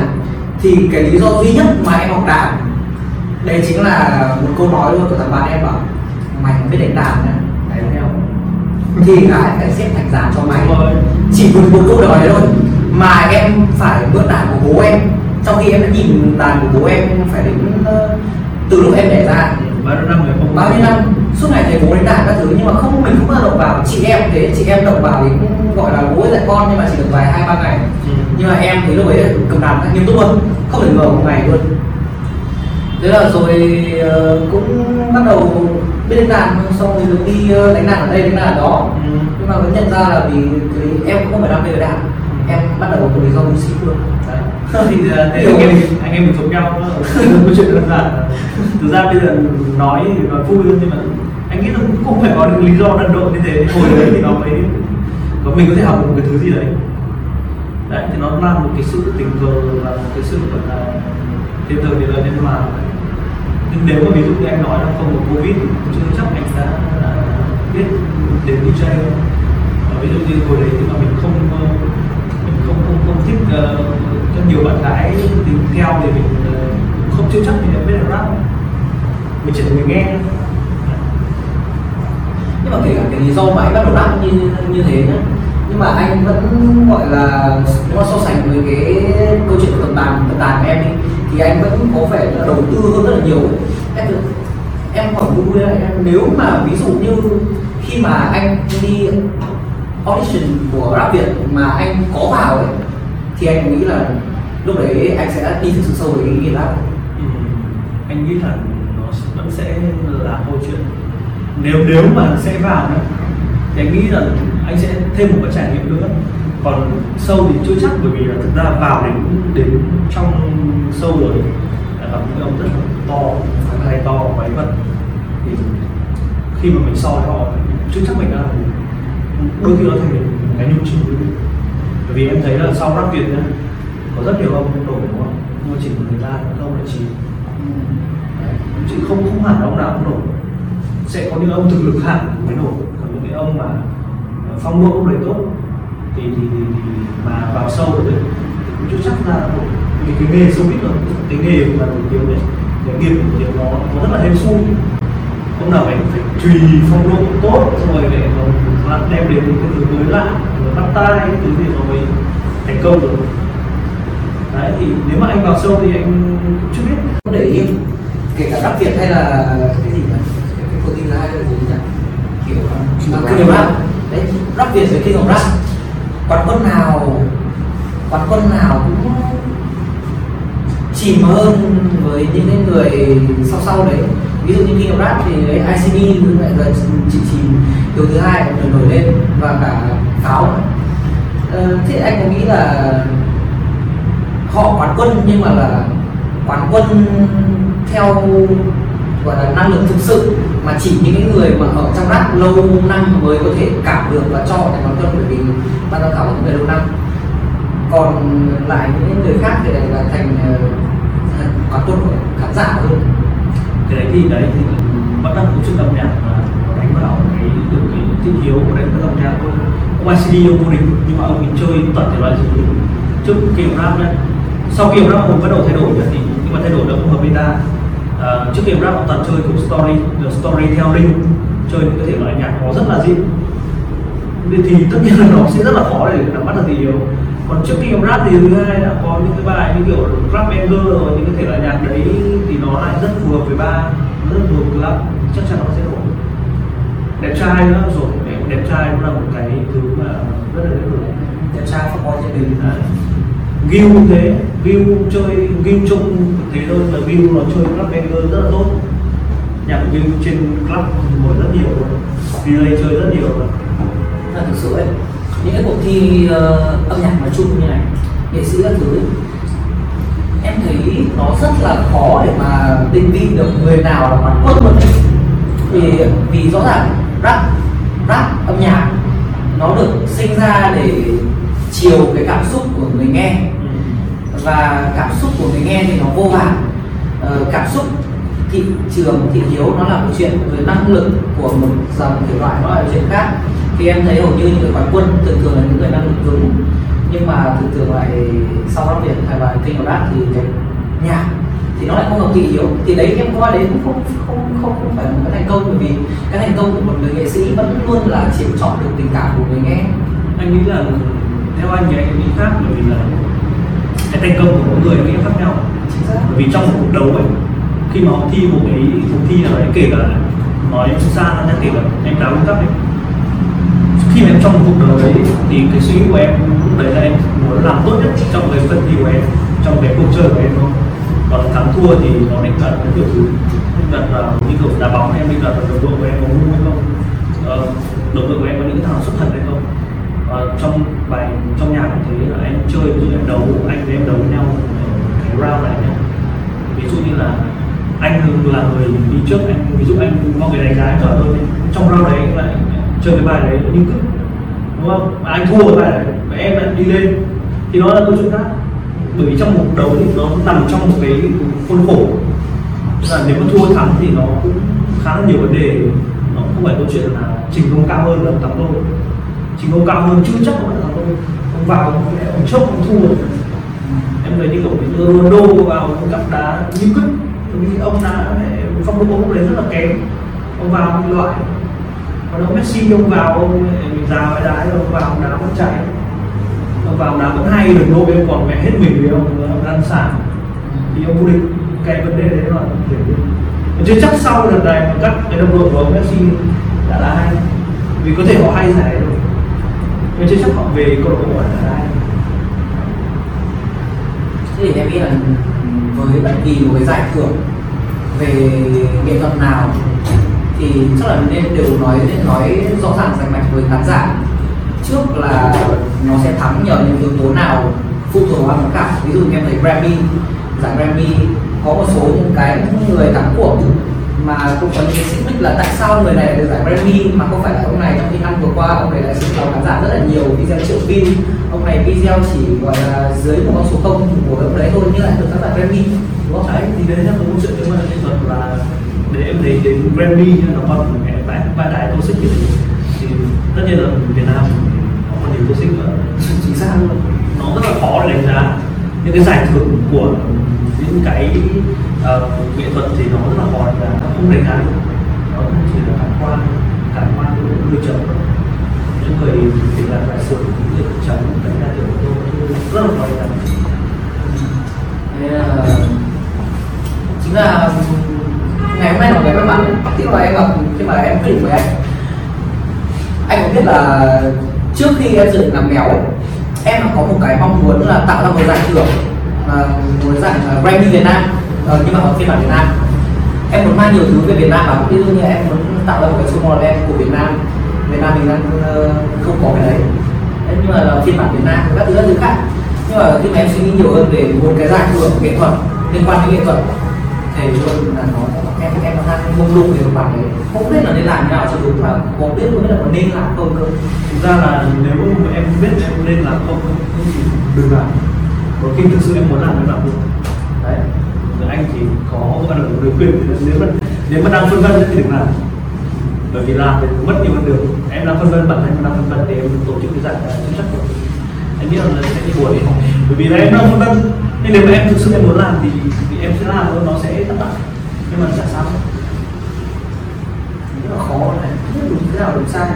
thì cái lý do duy nhất mà em học đàn đấy chính là một câu nói luôn của thằng bạn em bảo mày không biết đánh đàn này đấy theo thì gái phải xếp thành giá cho mày. Chỉ một câu nói đấy thôi mà em phải mượn đàn của bố em, trong khi em đã nhìn đàn của bố em phải đến từ lúc em đẻ ra bao nhiêu năm suốt ngày thầy bố đánh đàn các thứ, nhưng mà mình không bao giờ động vào. Chị em thế, chị em động vào thì cũng gọi là bố dạy con nhưng mà chỉ được vài 2-3 ngày. Nhưng mà em thì lúc ấy cầm đàn nghiêm túc hơn, không thể ngờ một ngày luôn. Thế là rồi cũng bắt đầu biết đánh đàn, xong rồi được đi đánh đàn ở đây đánh đàn ở đó. Nhưng mà vẫn nhận ra là vì em cũng không phải đam mê về đàn, em bắt đầu có lý do music luôn đấy. thì anh em mình chống nhau câu chuyện đơn giản. Thực ra bây giờ nói vui thôi, nhưng mà anh nghĩ là cũng phải có những lý do đần độn như thế. Hồi đấy thì nó mới có, mình có thể học một cái thứ gì đấy. Đấy thì nó là một cái sự tình cờ và một cái sự gọi là thiên thời địa lợi nhân hòa. Nhưng nếu mà ví dụ như anh nói là không có Covid, chưa chắc anh đã biết đến DJ. Ví dụ như hồi đấy thì mà mình không thích cho nhiều bạn gái tính theo thì mình không chưa chắc mình đã biết là rap, mình chỉ mình nghe. Nhưng mà kể cả cái lý do mà anh bắt đầu rap như thế nhá, nhưng mà anh vẫn gọi là nếu mà so sánh với cái câu chuyện của tầm tàn của em đi, thì anh vẫn có vẻ là đầu tư hơn rất là nhiều. Em hỏi vui là nếu mà ví dụ như khi mà anh đi audition của rap Việt mà anh có vào ấy, thì anh nghĩ là lúc đấy anh sẽ đi thực sự sâu với cái nghề rap. Anh nghĩ là nó vẫn sẽ là câu chuyện nếu mà sẽ vào nữa, thì anh nghĩ là anh sẽ thêm một cái trải nghiệm nữa. Còn sâu thì chưa chắc, bởi vì là thực ra vào đến trong sâu rồi là gặp những ông rất là to, khá hay to váy vật, thì khi mà mình so với họ chưa chắc mình đã làm được. Đôi khi nó thành một cái nhung chung. Bởi vì em thấy là sau rap Việt nhá, có rất nhiều ông đổi đúng không? Nhưng mà chỉ một người ta ông lại chỉ không hẳn ông nào cũng đổi. Sẽ có những ông thực lực hẳn mới đổi, còn những cái ông mà phong độ cũng đầy tốt thì mà vào sâu rồi đấy cũng chưa chắc là đổi. Vì cái nghề showbiz rồi, cái nghề mà nổi tiếng đấy, cái nghiệp nổi tiếng nó rất là hên xui. Ông nào phải tùy phong độ tốt rồi để đem đến những cái thứ mới lạ, bắt tay cái thứ gì rồi thành công rồi. Đấy thì nếu mà anh vào sâu thì anh chưa biết, không để ý kể cả đặc biệt hay là cái gì nhỉ, cái cô tin là hay là gì nhỉ, kiểu cái điều rap đấy, rap Việt rồi khi còn rap quán quân nào cũng chìm hơn với những cái người sau đấy. Ví dụ như khi rap thì ICD cũng lại gần chỉ điều thứ hai cũng nổi lên và cả pháo. Thế anh có nghĩ là họ quán quân nhưng mà là quán quân theo gọi là năng lực thực sự, mà chỉ những cái người mà ở trong rap lâu năm mới có thể cảm được và cho thành quán quân, bởi vì ban giám khảo là những người lâu năm, còn lại những người khác thì là thành quán quân của khán giả thôi. Cái đấy thì bắt đầu tổ chức âm nhạc và đánh vào cái được cái thiết yếu của đánh vào âm nhạc thôi. Ông ICD ông vô địch, nhưng mà ông ấy chơi toàn thể loại gì trước khi ông rap đấy. Sau khi ông rap ông bắt đầu thay đổi nhạc thì, nhưng mà thay đổi nó không hợp với ta. Trước khi ông rap ông toàn chơi kiểu storytelling, chơi những cái thể loại nhạc nó rất là dị, thì tất nhiên là nó sẽ rất là khó để nắm bắt được thị hiếu. Còn trước khi ông rap thì thứ hai là có những cái bài như kiểu rap banger rồi, những cái thể loại nhạc đấy thì nó lại rất phù hợp với ba, rất phù hợp với rap, chắc chắn nó sẽ ổn. Đẹp trai nữa rồi, đẹp trai cũng là một cái thứ mà rất là được. Đẹp trai phong boi gia đình là Gil cũng thế, Gil trông thế thôi, mà Gil nó chơi rap banger rất là tốt. Nhạc Gil trên club ngồi rất nhiều rồi, DJ chơi rất nhiều rồi. Là thực sự ấy, những cái cuộc thi âm nhạc nói chung như này, nghệ sĩ các thứ, em thấy nó rất là khó để mà định vị được người nào là quán quân luôn đấy. Vì rõ ràng rap âm nhạc nó được sinh ra để chiều cái cảm xúc của người nghe, và cảm xúc của người nghe thì nó vô vàn. Cảm xúc thị trường, thị hiếu nó là một chuyện, với năng lực của một dòng thể loại nó là một chuyện khác. Thì em thấy hầu như những người quán quân thường là những người năng lực cứng, nhưng mà thường lại sau rap Việt hay là kinh rap thì cái nhạc thì nó lại không hợp thị hiếu. Thì đấy em coi đấy cũng không phải một cái thành công, bởi vì cái thành công của một người nghệ sĩ vẫn luôn là chịu chọn được tình cảm của người nghe. Anh nghĩ là theo anh thì anh nghĩ khác, bởi vì là cái thành công của mỗi người nó khác nhau. Bởi vì trong một cuộc đấu ấy, khi mà họ thi một cái cuộc thi nào đấy, kể cả nói em xa ra kể cả em đá World Cup ấy, khi mà em trong cuộc đời đấy thì cái suy nghĩ của em lúc đấy là em muốn làm tốt nhất trong cái phần thi của em, trong cái cuộc chơi của em thôi. Còn thắng thua thì nó đánh cận cái kiểu thứ, đánh cận như kiểu đá bóng em, đánh cận đồng đội của em có ngu hay không, đồng đội của em có những thằng xuất thần hay không. trong bài trong nhà cũng thế, là em chơi ví dụ em đấu, anh với em đấu với nhau cái round này nhá, ví dụ như là anh là người đi trước, anh ví dụ anh có cái đánh giá giỏi hơn trong round đấy lại chơi cái bài đấy như cướp, đúng không? Mà anh thua cái bài đấy em lại đi lên thì nó là câu chuyện khác, bởi vì trong một đấu thì nó nằm trong một cái khuôn khổ, là nếu mà thua thắng thì nó cũng khá là nhiều vấn đề, nó không phải câu chuyện là trình độ cao hơn là thắng thôi, trình độ cao hơn chưa chắc là thắng thôi, không vào không chốc không thua. Em thấy như kiểu Ronaldo vào cặp đá như cướp thì ông ta phong độ ông đấy rất là kém, ông vào ông loại, còn ông Messi ông vào ông già phải đá, ông vào ông đá vẫn chạy, ông vào ông đá vẫn hay, đừng nô em còn mẹ hết mình với ông lăn xả thì ông vô địch. Cái vấn đề đấy là chưa chắc sau lần này các cái đồng đội của ông Messi đã là hay, vì có thể họ hay giải rồi, nhưng chưa chắc họ về câu lạc bộ đã là hay. Thế thì em nghĩ là với bất kỳ một cái giải thưởng về nghệ thuật nào thì chắc là nên đều nói rõ ràng rành mạch với khán giả trước là nó sẽ thắng nhờ những yếu tố nào phụ thuộc vào cả. Ví dụ như em thấy Grammy, giải Grammy có một số những cái người thắng cuộc mà cũng có những xích mích là tại sao người này được giải Grammy mà không phải là ông này, trong khi năm vừa qua ông này đã sụt đầu khán giả rất là nhiều, video triệu view, ông này video chỉ gọi là dưới một con số 0 của ông đấy thôi nhưng lại được các giải Grammy, đúng không? Đấy thì đấy là một câu chuyện, nhưng mà nghệ thuật là để em thấy đến Grammy nó còn một cái bài đại tô xích thì tất nhiên là Việt Nam nó còn nhiều tô xích nữa, chính xác luôn, nó rất là khó để đánh giá những cái giải thưởng của những cái nghệ thuật thì nó rất là khó là không đánh giá, nó chỉ là cảm quan của người chồng, những người thì là phải sửa những người chồng đánh giá được rất là khó để làm. Chính là ngày hôm nay là ngày may mắn, tiếc là em gặp khi mà em quyết định với anh cũng biết là trước khi em dự định làm méo em có một cái mong muốn là tạo ra một giải thưởng một giải Grammy Việt Nam nhưng mà ở phiên bản Việt Nam. Em muốn mang nhiều thứ về Việt Nam và cũng như em muốn tạo ra một cái show model của Việt Nam. Việt Nam mình đang không có cái đấy. Nhưng mà là phiên bản Việt Nam và các thứ khác. Nhưng mà khi mà em suy nghĩ nhiều hơn về một cái giải thưởng nghệ thuật liên quan đến nghệ thuật thì luôn là nó em đang mông lung về một bản đấy. Không biết là nên làm thế nào cho đúng, mà có biết luôn là có nên làm không cơ. Thực ra là nếu em biết em nên làm không thì đừng làm. Còn khi thực sự em muốn làm em làm được. Đấy. Rồi anh chỉ có bạn đồng điều quyền thì nếu mà đang phân vân thì đừng làm. Bởi vì làm thì mất nhiều con đường. Em đang phân vân, bản thân em đang phân vân thì em tổ chức cái giải chính sách của anh biết là sẽ đi buồn thì không. Bởi vì là em đang phân vân. Nhưng nếu mà em thực sự em muốn làm thì em sẽ làm thôi, nó sẽ tạm tạm. Nhưng mà tại sao? Rất là khó này. Không đúng thế nào đúng sai.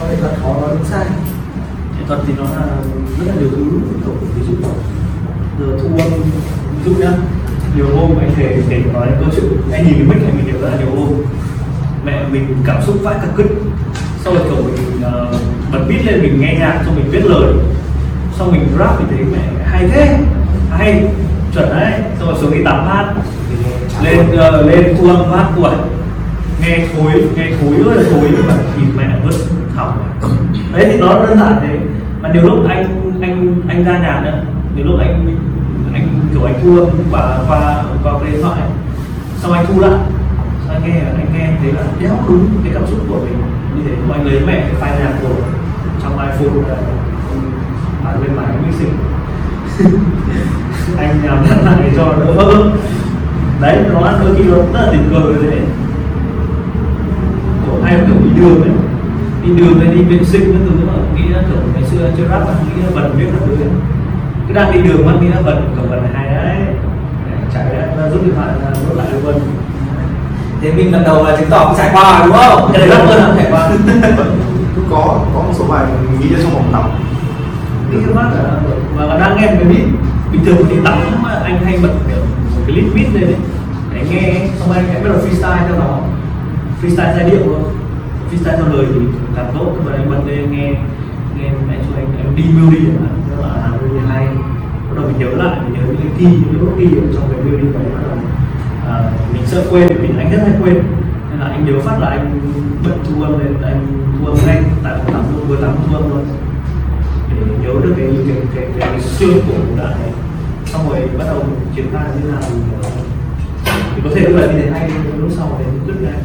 Cho nên thật khó nói đúng sai. Thuật thì nó là rất là nhiều thứ, ví dụ giờ thu âm, ví dụ nhá, nhiều hôm anh thể để nói câu chuyện, anh nhìn cái mic này mình hiểu rất là nhiều hôm mẹ mình cảm xúc vãi cả cứt, sau rồi kiểu mình bật beat lên mình nghe nhạc, xong mình viết lời, xong mình rap, mình thấy mẹ hay thế, hay chuẩn đấy, xong rồi xuống đi tắm hát lên thu âm hát tuổi nghe thối rất là thối mà thì mẹ vẫn hỏng đấy, thì nó đơn giản thế. Mà nhiều lúc anh ra nhà nữa, nhiều lúc anh kiểu anh thua qua cái điện thoại xong anh thu lại, xong anh nghe thấy là đéo đúng cái cảm xúc của mình như thế, mà anh lấy mẹ cái file nhạc của trong iPhone là bán lên máy mixing anh làm tất cả để cho đỡ đấy, nó đôi khi nó rất là tình cờ như thế, kiểu hay kiểu bị đường đấy, đi đường này đi vệ sinh các thứ, nghĩ là kiểu ngày xưa chưa rap anh nghĩ là bẩn biết các thứ, cứ đang đi đường anh nghĩ là bẩn cả bẩn hay đấy, chạy ra rút điện thoại ra rút lại luôn. Thế mình lần đầu là chứng tỏ trải qua đúng không? Cái đấy rất hơn là trải qua. Có một số bài mình nghĩ ra trong vòng tắm. Nghĩ ra mắt và đang nghe một cái beat bình thường mình đi tắm anh hay bật một cái lít beat lên đấy để nghe, xong anh hãy bắt đầu freestyle theo nó, freestyle giai điệu luôn. Freestyle theo lời thì càng tốt, nhưng mà anh bật lên nghe mẹ cho em đi melody là hay. Bắt đầu mình nhớ lại, mình nhớ những cái key ở trong cái melody đấy, bắt đầu mình sợ quên, mình anh rất hay quên, nên là anh nhớ phát là anh bật thu âm lên, anh thu âm nhanh tại phòng tắm luôn, vừa tắm thu âm luôn, để nhớ được cái xương của một đoạn này, xong rồi bắt đầu triển khai như thế nào thì có thể là như thế hay, lúc sau thì rất đẹp.